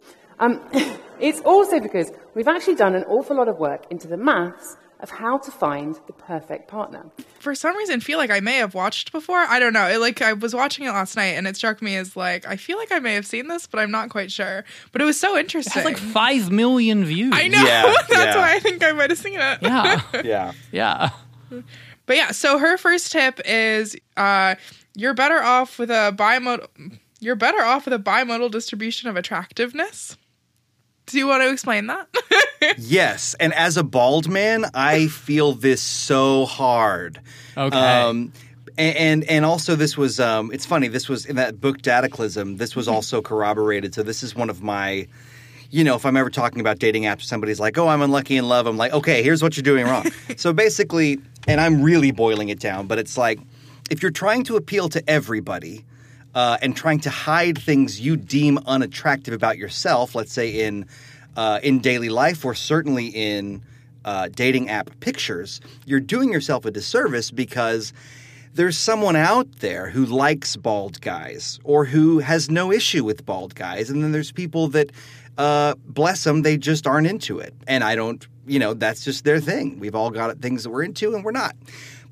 It's also because we've actually done an awful lot of work into the maths of how to find the perfect partner. For some reason, I feel like I may have watched before. I don't know. I was watching it last night, and it struck me as, I feel like I may have seen this, but I'm not quite sure. But it was so interesting. It has, 5 million views. I know. Yeah, that's why I think I might have seen it. Yeah. Yeah. Yeah. But, yeah, so her first tip is you're better off with a bimodal distribution of attractiveness. Do you want to explain that? Yes. And as a bald man, I feel this so hard. Okay. And also this was, it's funny, this was in that book Dataclysm, this was also corroborated. So this is one of my, if I'm ever talking about dating apps, somebody's like, oh, I'm unlucky in love. I'm like, okay, here's what you're doing wrong. So basically, and I'm really boiling it down, but it's like, if you're trying to appeal to everybody, and trying to hide things you deem unattractive about yourself, let's say in daily life or certainly in dating app pictures, you're doing yourself a disservice because there's someone out there who likes bald guys or who has no issue with bald guys. And then there's people that, bless them, they just aren't into it. And I don't, that's just their thing. We've all got things that we're into and we're not.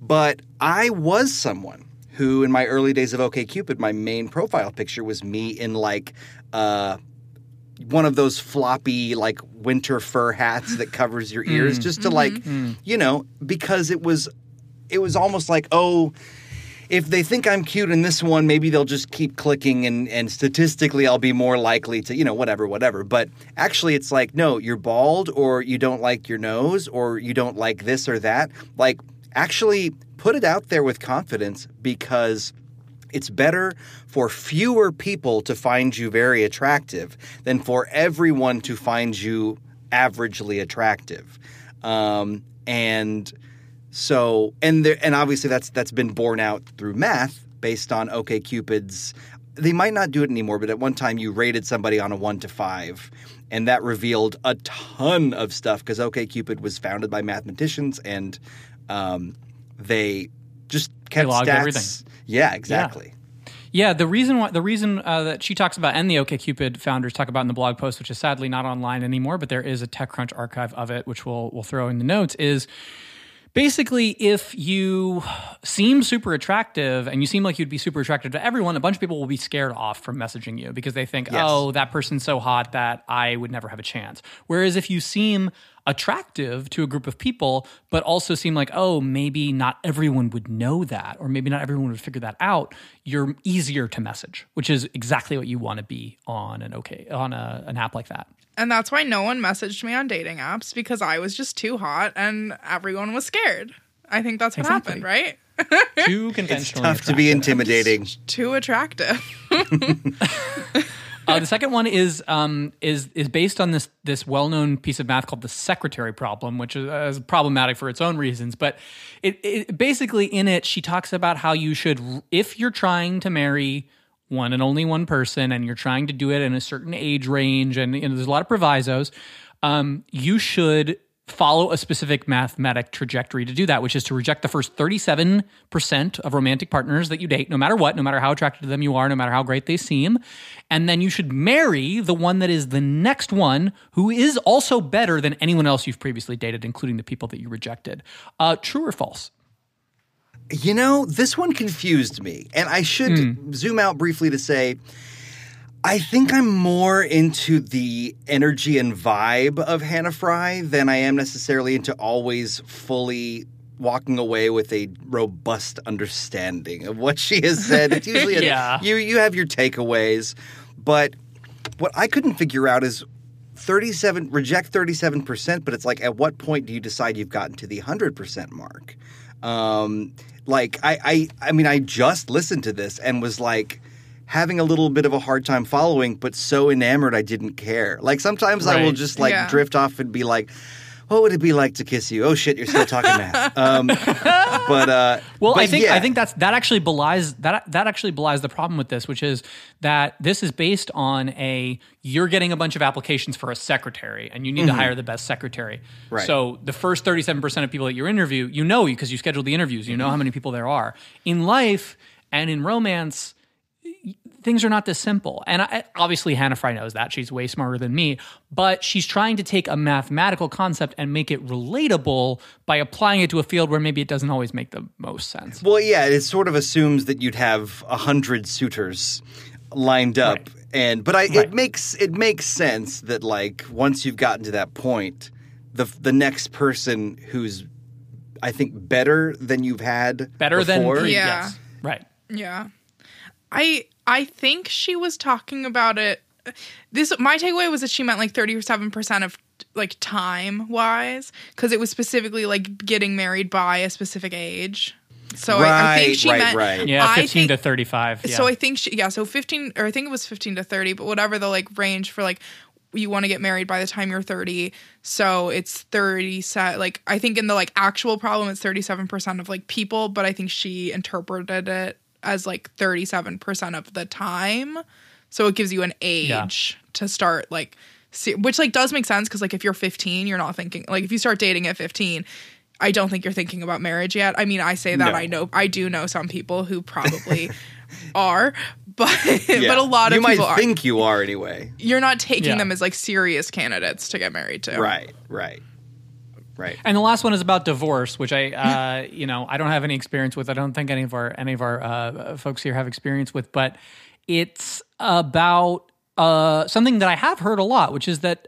But I was someone who in my early days of OkCupid, my main profile picture was me in one of those floppy winter fur hats that covers your ears just to because it was almost like, oh, if they think I'm cute in this one, maybe they'll just keep clicking and statistically I'll be more likely to, whatever. But actually it's like, no, you're bald or you don't like your nose or you don't like this or that. Actually put it out there with confidence because it's better for fewer people to find you very attractive than for everyone to find you averagely attractive. And obviously that's been borne out through math based on OkCupid's. They might not do it anymore, but at one time you rated somebody on a 1 to 5. And that revealed a ton of stuff because OkCupid was founded by mathematicians and they just kept logged stats. Everything. Yeah, exactly. Yeah, the reason that she talks about and the OkCupid founders talk about in the blog post, which is sadly not online anymore, but there is a TechCrunch archive of it, which we'll throw in the notes, is basically if you seem super attractive and you seem like you'd be super attractive to everyone, a bunch of people will be scared off from messaging you because they think, yes, oh, that person's so hot that I would never have a chance. Whereas if you seem attractive to a group of people, but also seem like, oh, maybe not everyone would know that, or maybe not everyone would figure that out, you're easier to message, which is exactly what you want to be on an app like that. And that's why no one messaged me on dating apps because I was just too hot and everyone was scared. I think that's what happened, right? Too conventional. It's tough to be intimidating. It's too attractive. The second one is based on this well-known piece of math called the secretary problem, which is problematic for its own reasons. But it basically in it, she talks about how you should, if you're trying to marry one and only one person and you're trying to do it in a certain age range and there's a lot of provisos, you should follow a specific mathematic trajectory to do that, which is to reject the first 37% of romantic partners that you date, no matter what, no matter how attracted to them you are, no matter how great they seem. And then you should marry the one that is the next one who is also better than anyone else you've previously dated, including the people that you rejected. True or false? This one confused me. And I should zoom out briefly to say, I think I'm more into the energy and vibe of Hannah Fry than I am necessarily into always fully walking away with a robust understanding of what she has said. It's usually you have your takeaways, but what I couldn't figure out is reject 37%, but it's like at what point do you decide you've gotten to the 100% mark? I just listened to this and was like, having a little bit of a hard time following, but so enamored I didn't care. Sometimes I will just drift off and be like, what would it be like to kiss you? Oh shit, you're still talking math. I think that actually belies the problem with this, which is that this is based on you're getting a bunch of applications for a secretary, and you need to hire the best secretary. Right. So the first 37% of people that you interview, because you scheduled the interviews, you know how many people there are. In life and in romance, things are not this simple. And obviously Hannah Fry knows that. She's way smarter than me. But she's trying to take a mathematical concept and make it relatable by applying it to a field where maybe it doesn't always make the most sense. Well, yeah, it sort of assumes that you'd have 100 suitors lined up. Right. It makes sense that, like, once you've gotten to that point, the next person who's, I think, better than you've had before. Yeah. Yes. Right. Yeah. I think she was talking about it. My takeaway was that she meant like 37% of like time wise, because it was specifically like getting married by a specific age. So right, I think she meant yeah, 15 to 35. Yeah. So I think so 15, or I think it was 15 to 30, but whatever the like range for like you want to get married by the time you're 30. So it's 30 like I think in the like actual problem it's 37% of like people, but I think she interpreted it as like 37% of the time. So it gives you an age to start like which like does make sense, because like if you're 15, you're not thinking like if you start dating at 15, I don't think you're thinking about marriage yet. I mean, I say that. No. I do know some people who probably are, but a lot of people You might think you are anyway. You're not taking them as like serious candidates to get married to. Right. And the last one is about divorce, which I don't have any experience with. I don't think any of our folks here have experience with, but it's about something that I have heard a lot, which is that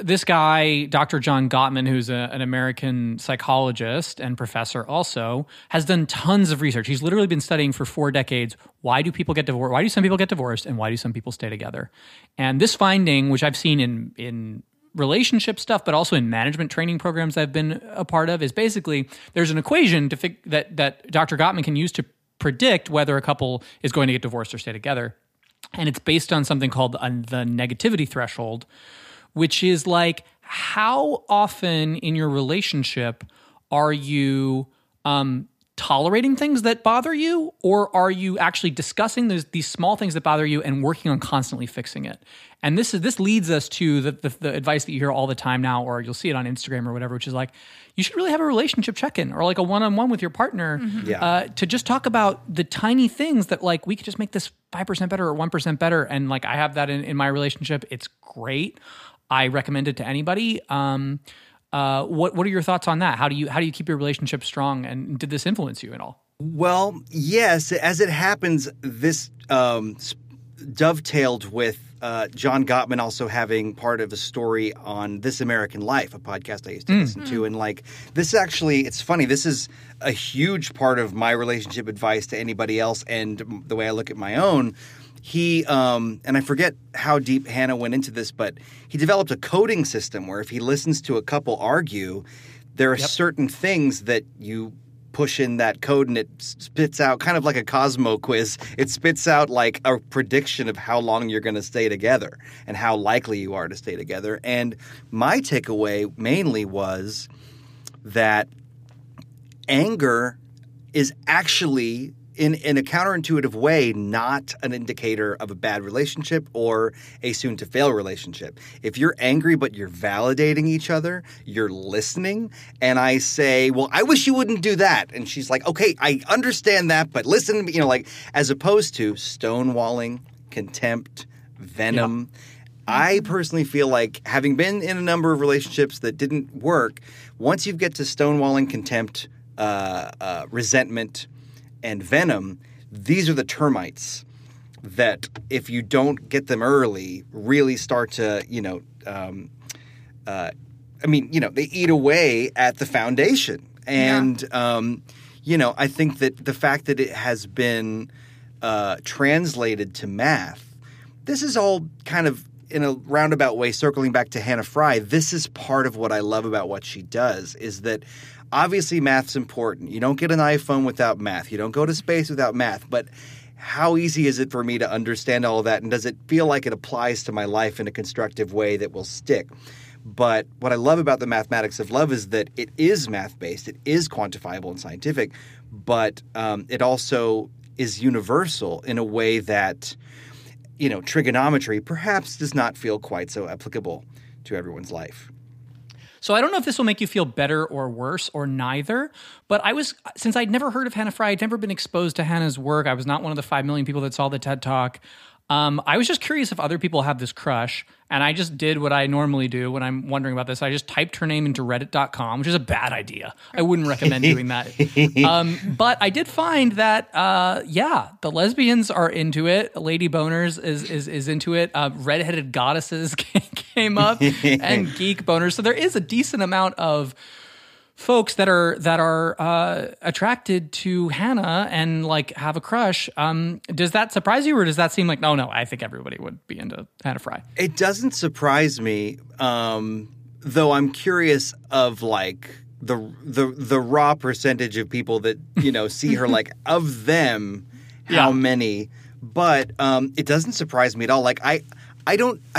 this guy, Dr. John Gottman, who's an American psychologist and professor also, has done tons of research. He's literally been studying for 4 decades, why do people get divorced? Why do some people get divorced, and why do some people stay together? And this finding, which I've seen in relationship stuff, but also in management training programs I've been a part of, is basically there's an equation that Dr. Gottman can use to predict whether a couple is going to get divorced or stay together. And it's based on something called the negativity threshold, which is like, how often in your relationship are you tolerating things that bother you, or are you actually discussing these small things that bother you and working on constantly fixing it? And this leads us to the advice that you hear all the time now, or you'll see it on Instagram or whatever, which is like, you should really have a relationship check-in or like a one-on-one with your partner to just talk about the tiny things that like, we could just make this 5% better or 1% better. And like, I have that in my relationship. It's great. I recommend it to anybody. What are your thoughts on that? How do you keep your relationship strong? And did this influence you at all? Well, yes. As it happens, this dovetailed with John Gottman also having part of a story on This American Life, a podcast I used to listen to. And like, this actually, it's funny. This is a huge part of my relationship advice to anybody else, and the way I look at my own. He, and I forget how deep Hannah went into this, but he developed a coding system where if he listens to a couple argue, there are certain things that you push in that code and it spits out, kind of like a Cosmo quiz, it spits out like a prediction of how long you're going to stay together and how likely you are to stay together. And my takeaway mainly was that anger is actually, in a counterintuitive way, not an indicator of a bad relationship or a soon-to-fail relationship. If you're angry but you're validating each other, you're listening, and I say, well, I wish you wouldn't do that. And she's like, okay, I understand that, but listen to me, as opposed to stonewalling, contempt, venom. Yeah. I personally feel like, having been in a number of relationships that didn't work, once you get to stonewalling, contempt, resentment, and venom, these are the termites that, if you don't get them early, really start to, they eat away at the foundation. And, I think that the fact that it has been translated to math, this is all kind of, in a roundabout way, circling back to Hannah Fry, this is part of what I love about what she does, is that obviously math's important. You don't get an iPhone without math. You don't go to space without math. But how easy is it for me to understand all of that, and does it feel like it applies to my life in a constructive way that will stick? But what I love about the mathematics of love is that it is math-based, it is quantifiable and scientific, but it also is universal in a way that, you know, trigonometry perhaps does not feel quite so applicable to everyone's life. So I don't know if this will make you feel better or worse or neither, but since I'd never heard of Hannah Fry, I'd never been exposed to Hannah's work. I was not one of the 5 million people that saw the TED Talk. I was just curious if other people have this crush, and I just did what I normally do when I'm wondering about this. I just typed her name into reddit.com, which is a bad idea. I wouldn't recommend doing that. But I did find that, the lesbians are into it. Lady Boners is into it. Redheaded goddesses came up, and geek boners. So there is a decent amount of folks that are attracted to Hannah and like have a crush. Does that surprise you, or does that seem like, no, I think everybody would be into Hannah Fry? It doesn't surprise me, though I'm curious of like the raw percentage of people that, you know, see her, like of them, how many, but it doesn't surprise me at all. Like I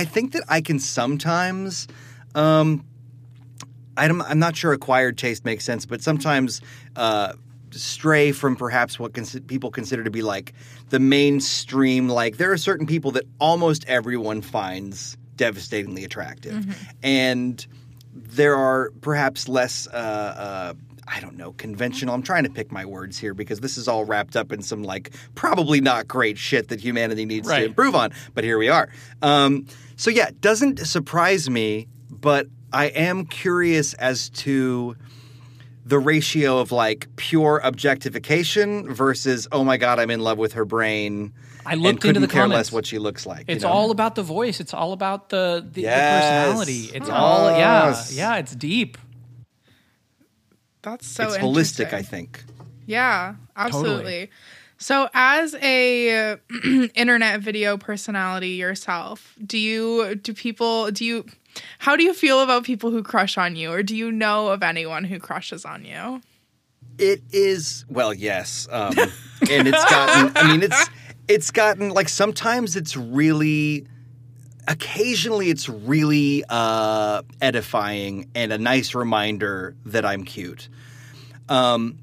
think that I can sometimes, I'm not sure acquired taste makes sense, but sometimes stray from perhaps what people consider to be like the mainstream. Like there are certain people that almost everyone finds devastatingly attractive, and there are perhaps less conventional. I'm trying to pick my words here because this is all wrapped up in some like probably not great shit that humanity needs to improve on. But here we are. So yeah, doesn't surprise me, but I am curious as to the ratio of like pure objectification versus, oh my God, I'm in love with her brain. I looked into the comments. Couldn't care less what she looks like. It's all about the voice. It's all about the personality. It's all, yeah, it's deep. That's so interesting. It's holistic, I think. Yeah, absolutely. Totally. So as a internet video personality yourself, how do you feel about people who crush on you, or do you know of anyone who crushes on you? It is, well, yes. And it's gotten, it's gotten, like, sometimes it's really, occasionally it's really edifying and a nice reminder that I'm cute.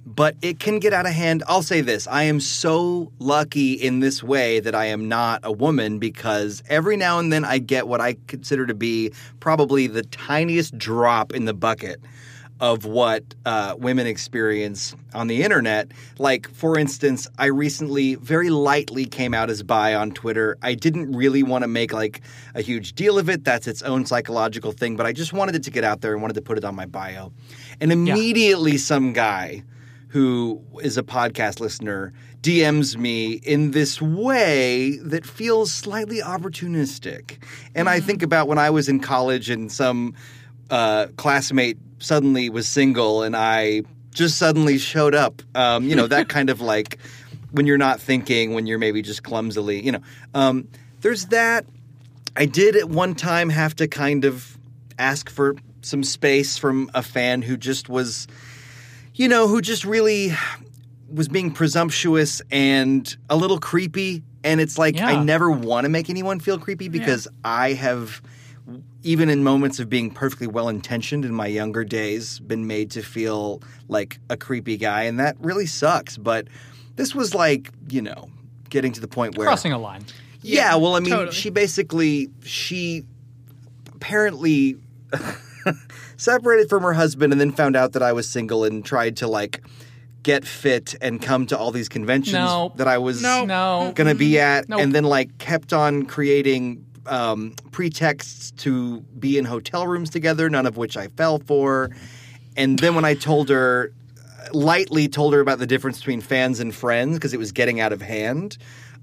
But it can get out of hand. I'll say this. I am so lucky in this way that I am not a woman, because every now and then I get what I consider to be probably the tiniest drop in the bucket of what women experience on the internet. Like, for instance, I recently very lightly came out as bi on Twitter. I didn't really want to make like a huge deal of it. That's its own psychological thing. But I just wanted it to get out there and wanted to put it on my bio. And immediately some guy who is a podcast listener DMs me in this way that feels slightly opportunistic. And I think about when I was in college and some classmate suddenly was single and I just suddenly showed up. You know, that kind of like when you're not thinking, when you're maybe just clumsily, you know. There's that. I did at one time have to kind of ask for some space from a fan who just was, you know, who just really was being presumptuous and a little creepy. And it's like, I never want to make anyone feel creepy, because I have, even in moments of being perfectly well-intentioned in my younger days, been made to feel like a creepy guy. And that really sucks. But this was like, you know, getting to the point where... crossing a line. Yeah, well, I mean, totally. She apparently separated from her husband and then found out that I was single and tried to, like, get fit and come to all these conventions that I was going to be at. And then, like, kept on creating... pretexts to be in hotel rooms together, none of which I fell for. And then when I lightly told her about the difference between fans and friends, because it was getting out of hand,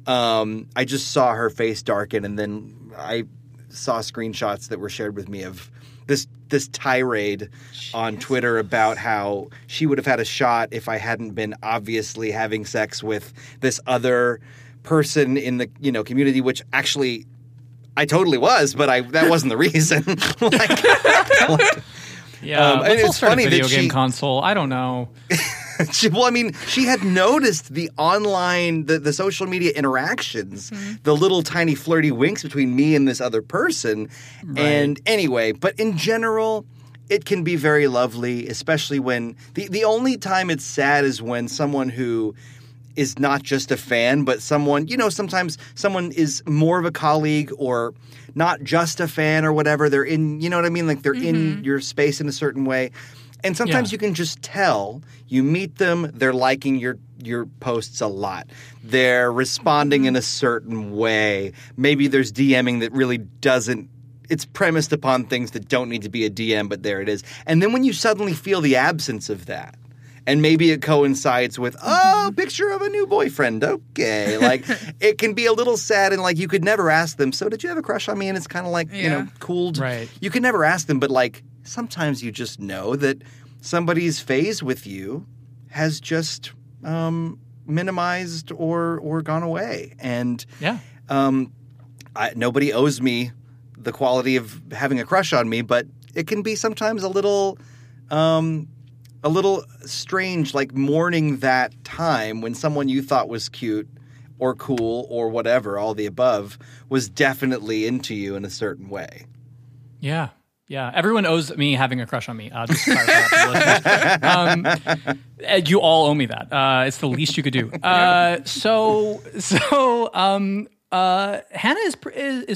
I just saw her face darken, and then I saw screenshots that were shared with me of this tirade on Twitter about how she would have had a shot if I hadn't been obviously having sex with this other person in the, you know, community, which actually... I totally was, but that wasn't the reason. It's funny. Let's all start a video game console. I don't know. Well, I mean, she had noticed the online, the social media interactions, mm-hmm. the little tiny flirty winks between me and this other person. Right. And anyway, but in general, it can be very lovely, especially when the only time it's sad is when someone who is not just a fan, but someone, you know, sometimes someone is more of a colleague or not just a fan or whatever. They're in, you know what I mean? Like they're mm-hmm. in your space in a certain way. And sometimes you can just tell. You meet them, they're liking your posts a lot. They're responding in a certain way. Maybe there's DMing that really doesn't, it's premised upon things that don't need to be a DM, but there it is. And then when you suddenly feel the absence of that, and maybe it coincides with, oh, picture of a new boyfriend. Okay. Like, it can be a little sad, and, like, you could never ask them, so did you have a crush on me? And it's kind of like, you know, cooled. Right. You could never ask them, but, like, sometimes you just know that somebody's phase with you has just minimized or gone away. And nobody owes me the quality of having a crush on me, but it can be sometimes a little strange, like mourning that time when someone you thought was cute or cool or whatever, all the above, was definitely into you in a certain way. Yeah. Yeah, everyone owes me having a crush on me. Just to clarify. You all owe me that. It's the least you could do. Hannah is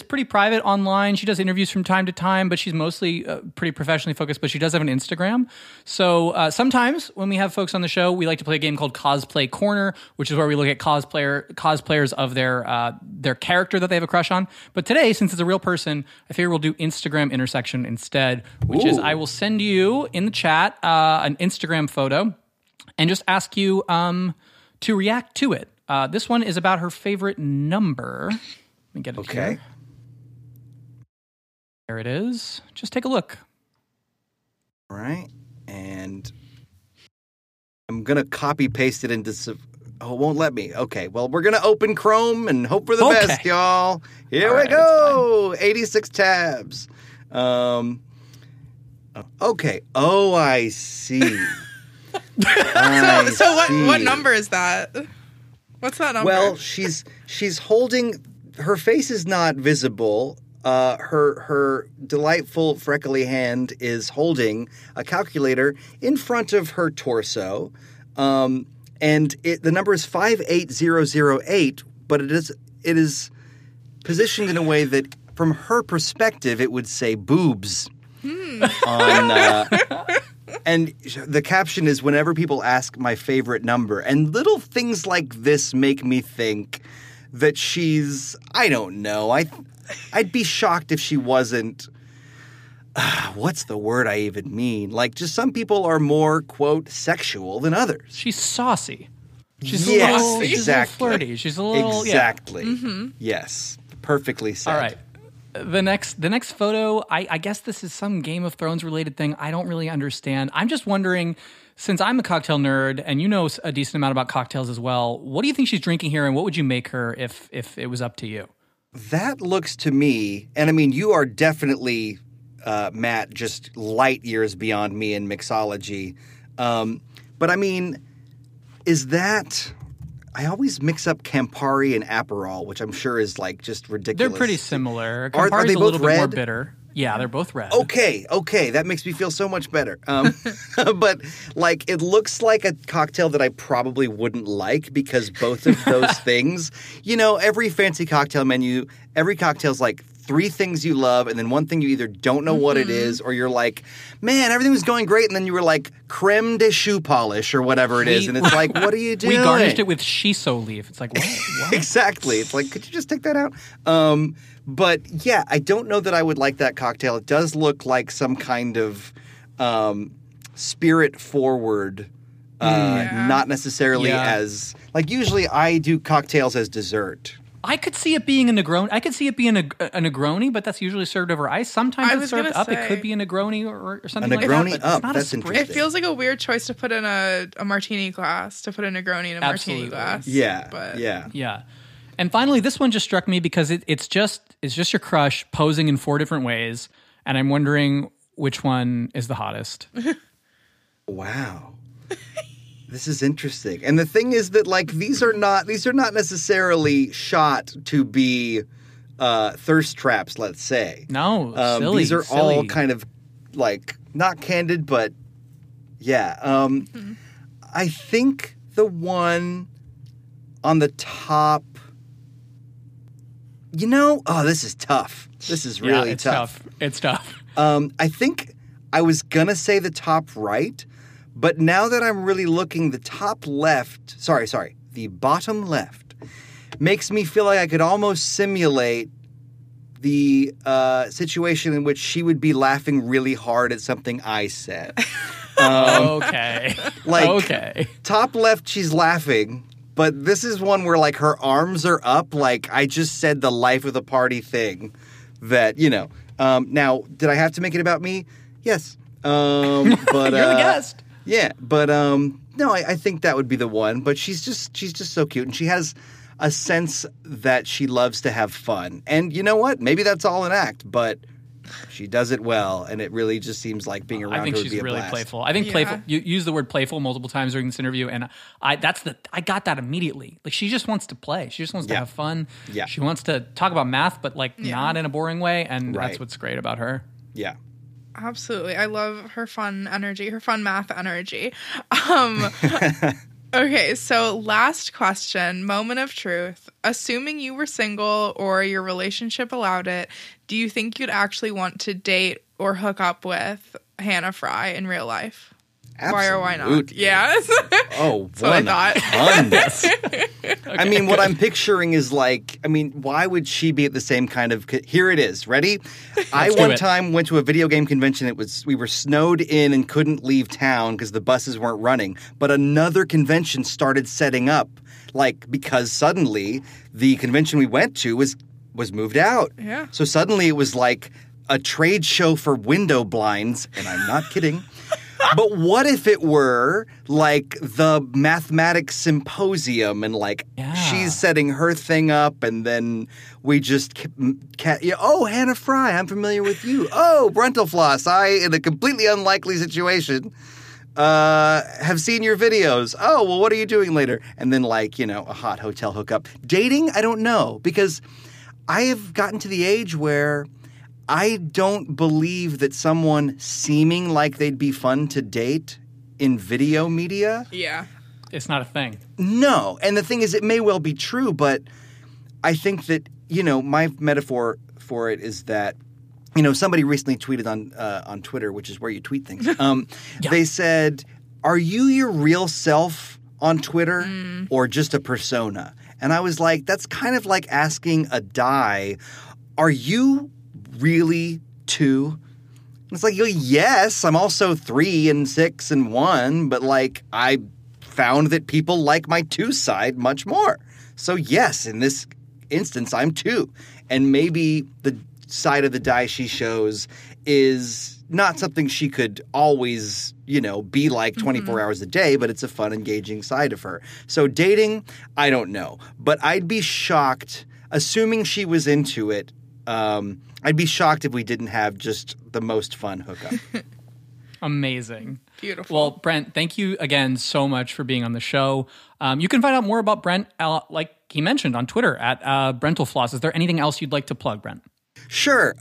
pretty private online. She does interviews from time to time, but she's mostly pretty professionally focused, but she does have an Instagram. So sometimes when we have folks on the show, we like to play a game called Cosplay Corner, which is where we look at cosplayers of their character that they have a crush on. But today, since it's a real person, I figure we'll do Instagram intersection instead, which is I will send you in the chat an Instagram photo and just ask you to react to it. This one is about her favorite number. Let me get it here. There it is. Just take a look. All right. And I'm going to copy-paste it into... Oh, it won't let me. Okay. Well, we're going to open Chrome and hope for the best, y'all. Here we go. 86 tabs. Okay. Oh, I see. So what number is that? What's that number? Well, she's holding – her face is not visible. Her delightful freckly hand is holding a calculator in front of her torso. And the number is 58008, but it is positioned in a way that from her perspective it would say boobs. On and the caption is, whenever people ask my favorite number. And little things like this make me think that she's, I don't know. I'd be shocked if she wasn't, what's the word I even mean? Like, just some people are more, quote, sexual than others. She's saucy. She's a little exactly. flirty. She's a little, exactly. Yeah. Mm-hmm. Yes. Perfectly said. All right. The next photo, I guess this is some Game of Thrones related thing. I don't really understand. I'm just wondering, since I'm a cocktail nerd and you know a decent amount about cocktails as well, what do you think she's drinking here, and what would you make her if it was up to you? That looks to me, and I mean, you are definitely, Matt, just light years beyond me in mixology. But I mean, is that... I always mix up Campari and Aperol, which I'm sure is like just ridiculous. They're pretty similar. Campari's are they both a little bit more bitter. Yeah, they're both red. Okay. That makes me feel so much better. But like, it looks like a cocktail that I probably wouldn't like, because both of those things, you know, every fancy cocktail menu, every cocktail's like three things you love and then one thing you either don't know what it is, or you're like, man, everything was going great, and then you were like, creme de shoe polish or whatever it is, and it's like, what are you doing? We garnished it with shiso leaf. It's like, what? Exactly. It's like, could you just take that out? But yeah, I don't know that I would like that cocktail. It does look like some kind of spirit-forward, not necessarily as – like, usually I do cocktails as dessert. I could see it being a Negroni. I could see it being a Negroni, but that's usually served over ice. Sometimes it's served up. It could be a Negroni or something like that. A Negroni up. That's interesting. It feels like a weird choice to put in a martini glass, to put a Negroni in a martini glass. Yeah. But. Yeah. And finally, this one just struck me because it's just your crush posing in four different ways, and I'm wondering which one is the hottest. Wow. This is interesting. And the thing is that, like, these are not necessarily shot to be thirst traps, let's say. No, silly. These are silly. All kind of, like, not candid, but yeah. I think the one on the top, you know, oh, this is tough. This is really tough. It's tough. I think I was going to say the top right, but now that I'm really looking, the top left, the bottom left makes me feel like I could almost simulate the situation in which she would be laughing really hard at something I said. Okay. Like, okay. Top left, she's laughing, but this is one where, like, her arms are up, like, I just said the life of the party thing that, you know. Now, did I have to make it about me? Yes. But, you're the guest. Yeah, but no, I think that would be the one. But she's just so cute, and she has a sense that she loves to have fun. And you know what? Maybe that's all an act, but she does it well, and it really just seems like being around her would be a blast. I think she's really playful. I think playful. You used the word playful multiple times during this interview, and I got that immediately. Like, she just wants to play. She just wants to have fun. Yeah. She wants to talk about math, but, like, not in a boring way, and that's what's great about her. Yeah. Absolutely. I love her fun energy, her fun math energy. Okay, so last question, moment of truth. Assuming you were single or your relationship allowed it, do you think you'd actually want to date or hook up with Hannah Fry in real life? Absolutely. Why or why not? Yes. Oh, that's what I thought. Okay. I mean, what I'm picturing is, like, I mean, why would she be at the same kind of? Here it is. Ready? I one time went to a video game convention. We were snowed in and couldn't leave town because the buses weren't running. But another convention started setting up, like, because suddenly the convention we went to was moved out. Yeah. So suddenly it was like a trade show for window blinds, and I'm not kidding. But what if it were, like, the mathematics symposium and, like, she's setting her thing up, and then we just oh, Hannah Fry, I'm familiar with you. Oh, Brentalfloss, in a completely unlikely situation, have seen your videos. Oh, well, what are you doing later? And then, like, you know, a hot hotel hookup. Dating? I don't know, because I have gotten to the age where I don't believe that someone seeming like they'd be fun to date in video media. Yeah. It's not a thing. No. And the thing is, it may well be true, but I think that, you know, my metaphor for it is that, you know, somebody recently tweeted on Twitter, which is where you tweet things. They said, are you your real self on Twitter or just a persona? And I was like, that's kind of like asking a die, are you really 2? It's like, yes, I'm also 3 and 6 and 1, but, like, I found that people like my 2 side much more. So yes, in this instance, I'm 2. And maybe the side of the die she shows is not something she could always, you know, be like 24 hours a day, but it's a fun, engaging side of her. So dating, I don't know. But I'd be shocked, assuming she was into it, I'd be shocked if we didn't have just the most fun hookup. Amazing. Beautiful. Well, Brent, thank you again so much for being on the show. You can find out more about Brent, like he mentioned, on Twitter at Brentalfloss. Is there anything else you'd like to plug, Brent? Sure.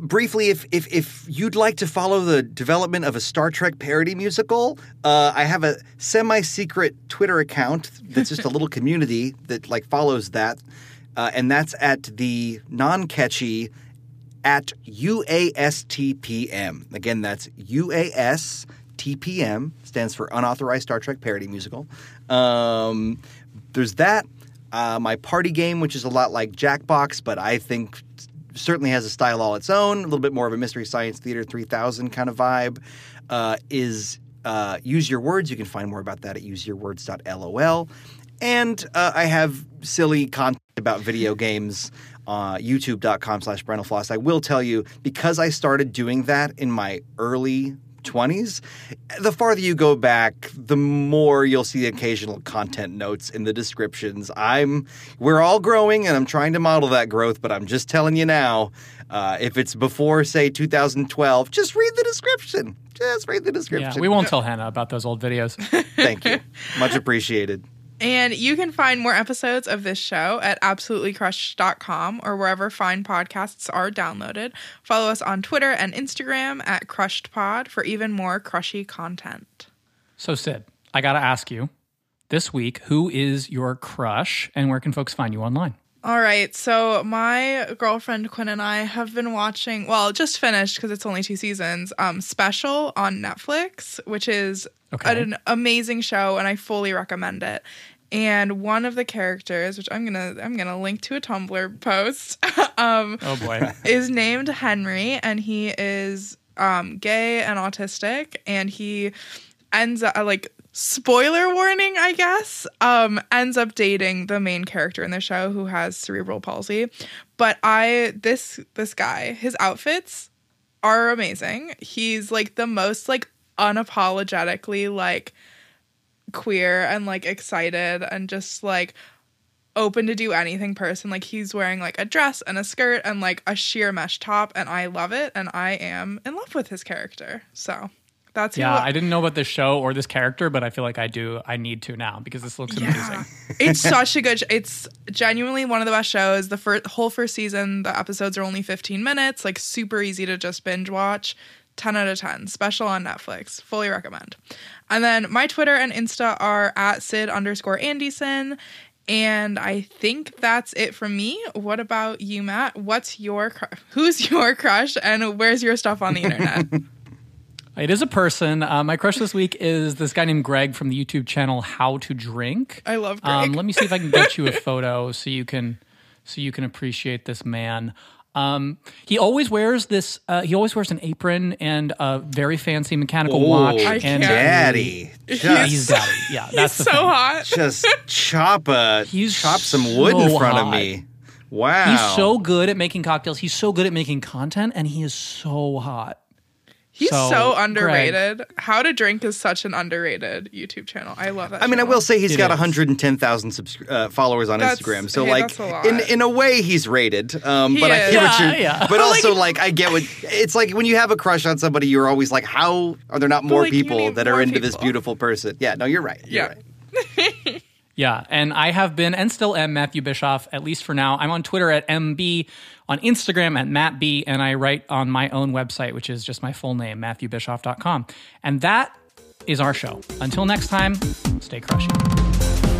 Briefly, if you'd like to follow the development of a Star Trek parody musical, I have a semi-secret Twitter account that's just a little community that, like, follows that. And that's at the non-catchy at UASTPM. Again, that's UASTPM, stands for Unauthorized Star Trek Parody Musical. There's that. My party game, which is a lot like Jackbox, but I think certainly has a style all its own, a little bit more of a Mystery Science Theater 3000 kind of vibe, is Use Your Words. You can find more about that at useyourwords.lol. And I have silly content about video games, youtube.com/Brentalfloss. I will tell you, because I started doing that in my early 20s, the farther you go back, the more you'll see the occasional content notes in the descriptions. We're all growing, and I'm trying to model that growth, but I'm just telling you now, if it's before, say, 2012, just read the description. just read the description. Yeah, we won't tell Hannah about those old videos. Thank you. Much appreciated. And you can find more episodes of this show at absolutelycrush.com or wherever fine podcasts are downloaded. Follow us on Twitter and Instagram at CrushedPod for even more crushy content. So, Syd, I got to ask you, this week, who is your crush and where can folks find you online? All right, so my girlfriend Quinn and I have been watching, well, just finished because it's only 2 seasons, Special on Netflix, which is an amazing show and I fully recommend it. And one of the characters, which I'm gonna link to a Tumblr post, oh boy, is named Henry, and he is gay and autistic, and he ends up, like, spoiler warning, I guess, ends up dating the main character in the show who has cerebral palsy. But this guy, his outfits are amazing. He's like the most like unapologetically like queer and like excited and just like open to do anything person. Like, he's wearing like a dress and a skirt and like a sheer mesh top, and I love it, and I am in love with his character. So that's I didn't know about this show or this character, but I feel like I do. I need to now because this looks amazing. It's such a good it's genuinely one of the best shows. The whole first season, the episodes are only 15 minutes, like super easy to just binge watch. 10 out of 10. Special on Netflix. Fully recommend. And then my Twitter and Insta are at @Syd_Anderson. And I think that's it from me. What about you, Matt? Who's your crush and where's your stuff on the internet? It is a person. My crush this week is this guy named Greg from the YouTube channel How to Drink. I love Greg. Let me see if I can get you a photo so you can appreciate this man. He always wears this. He always wears an apron and a very fancy mechanical watch. And daddy, he's daddy. Yeah, that's he's so thing. Hot. Just chop some wood in front of me. Wow, he's so good at making cocktails. He's so good at making content, and he is so hot. He's so underrated. Greg. How to Drink is such an underrated YouTube channel. I love that. I mean, I will say he's got 110,000 followers on Instagram. So, like, in a way, he's rated. I hear what you. Yeah. But also, like, I get what it's like when you have a crush on somebody. You're always like, how are there not more people that are into this beautiful person? Yeah. No, you're right. You're right. Yeah, and I have been and still am Matthew Bischoff, at least for now. I'm on Twitter at MB, on Instagram at MattB, and I write on my own website, which is just my full name, MatthewBischoff.com. And that is our show. Until next time, stay crushing.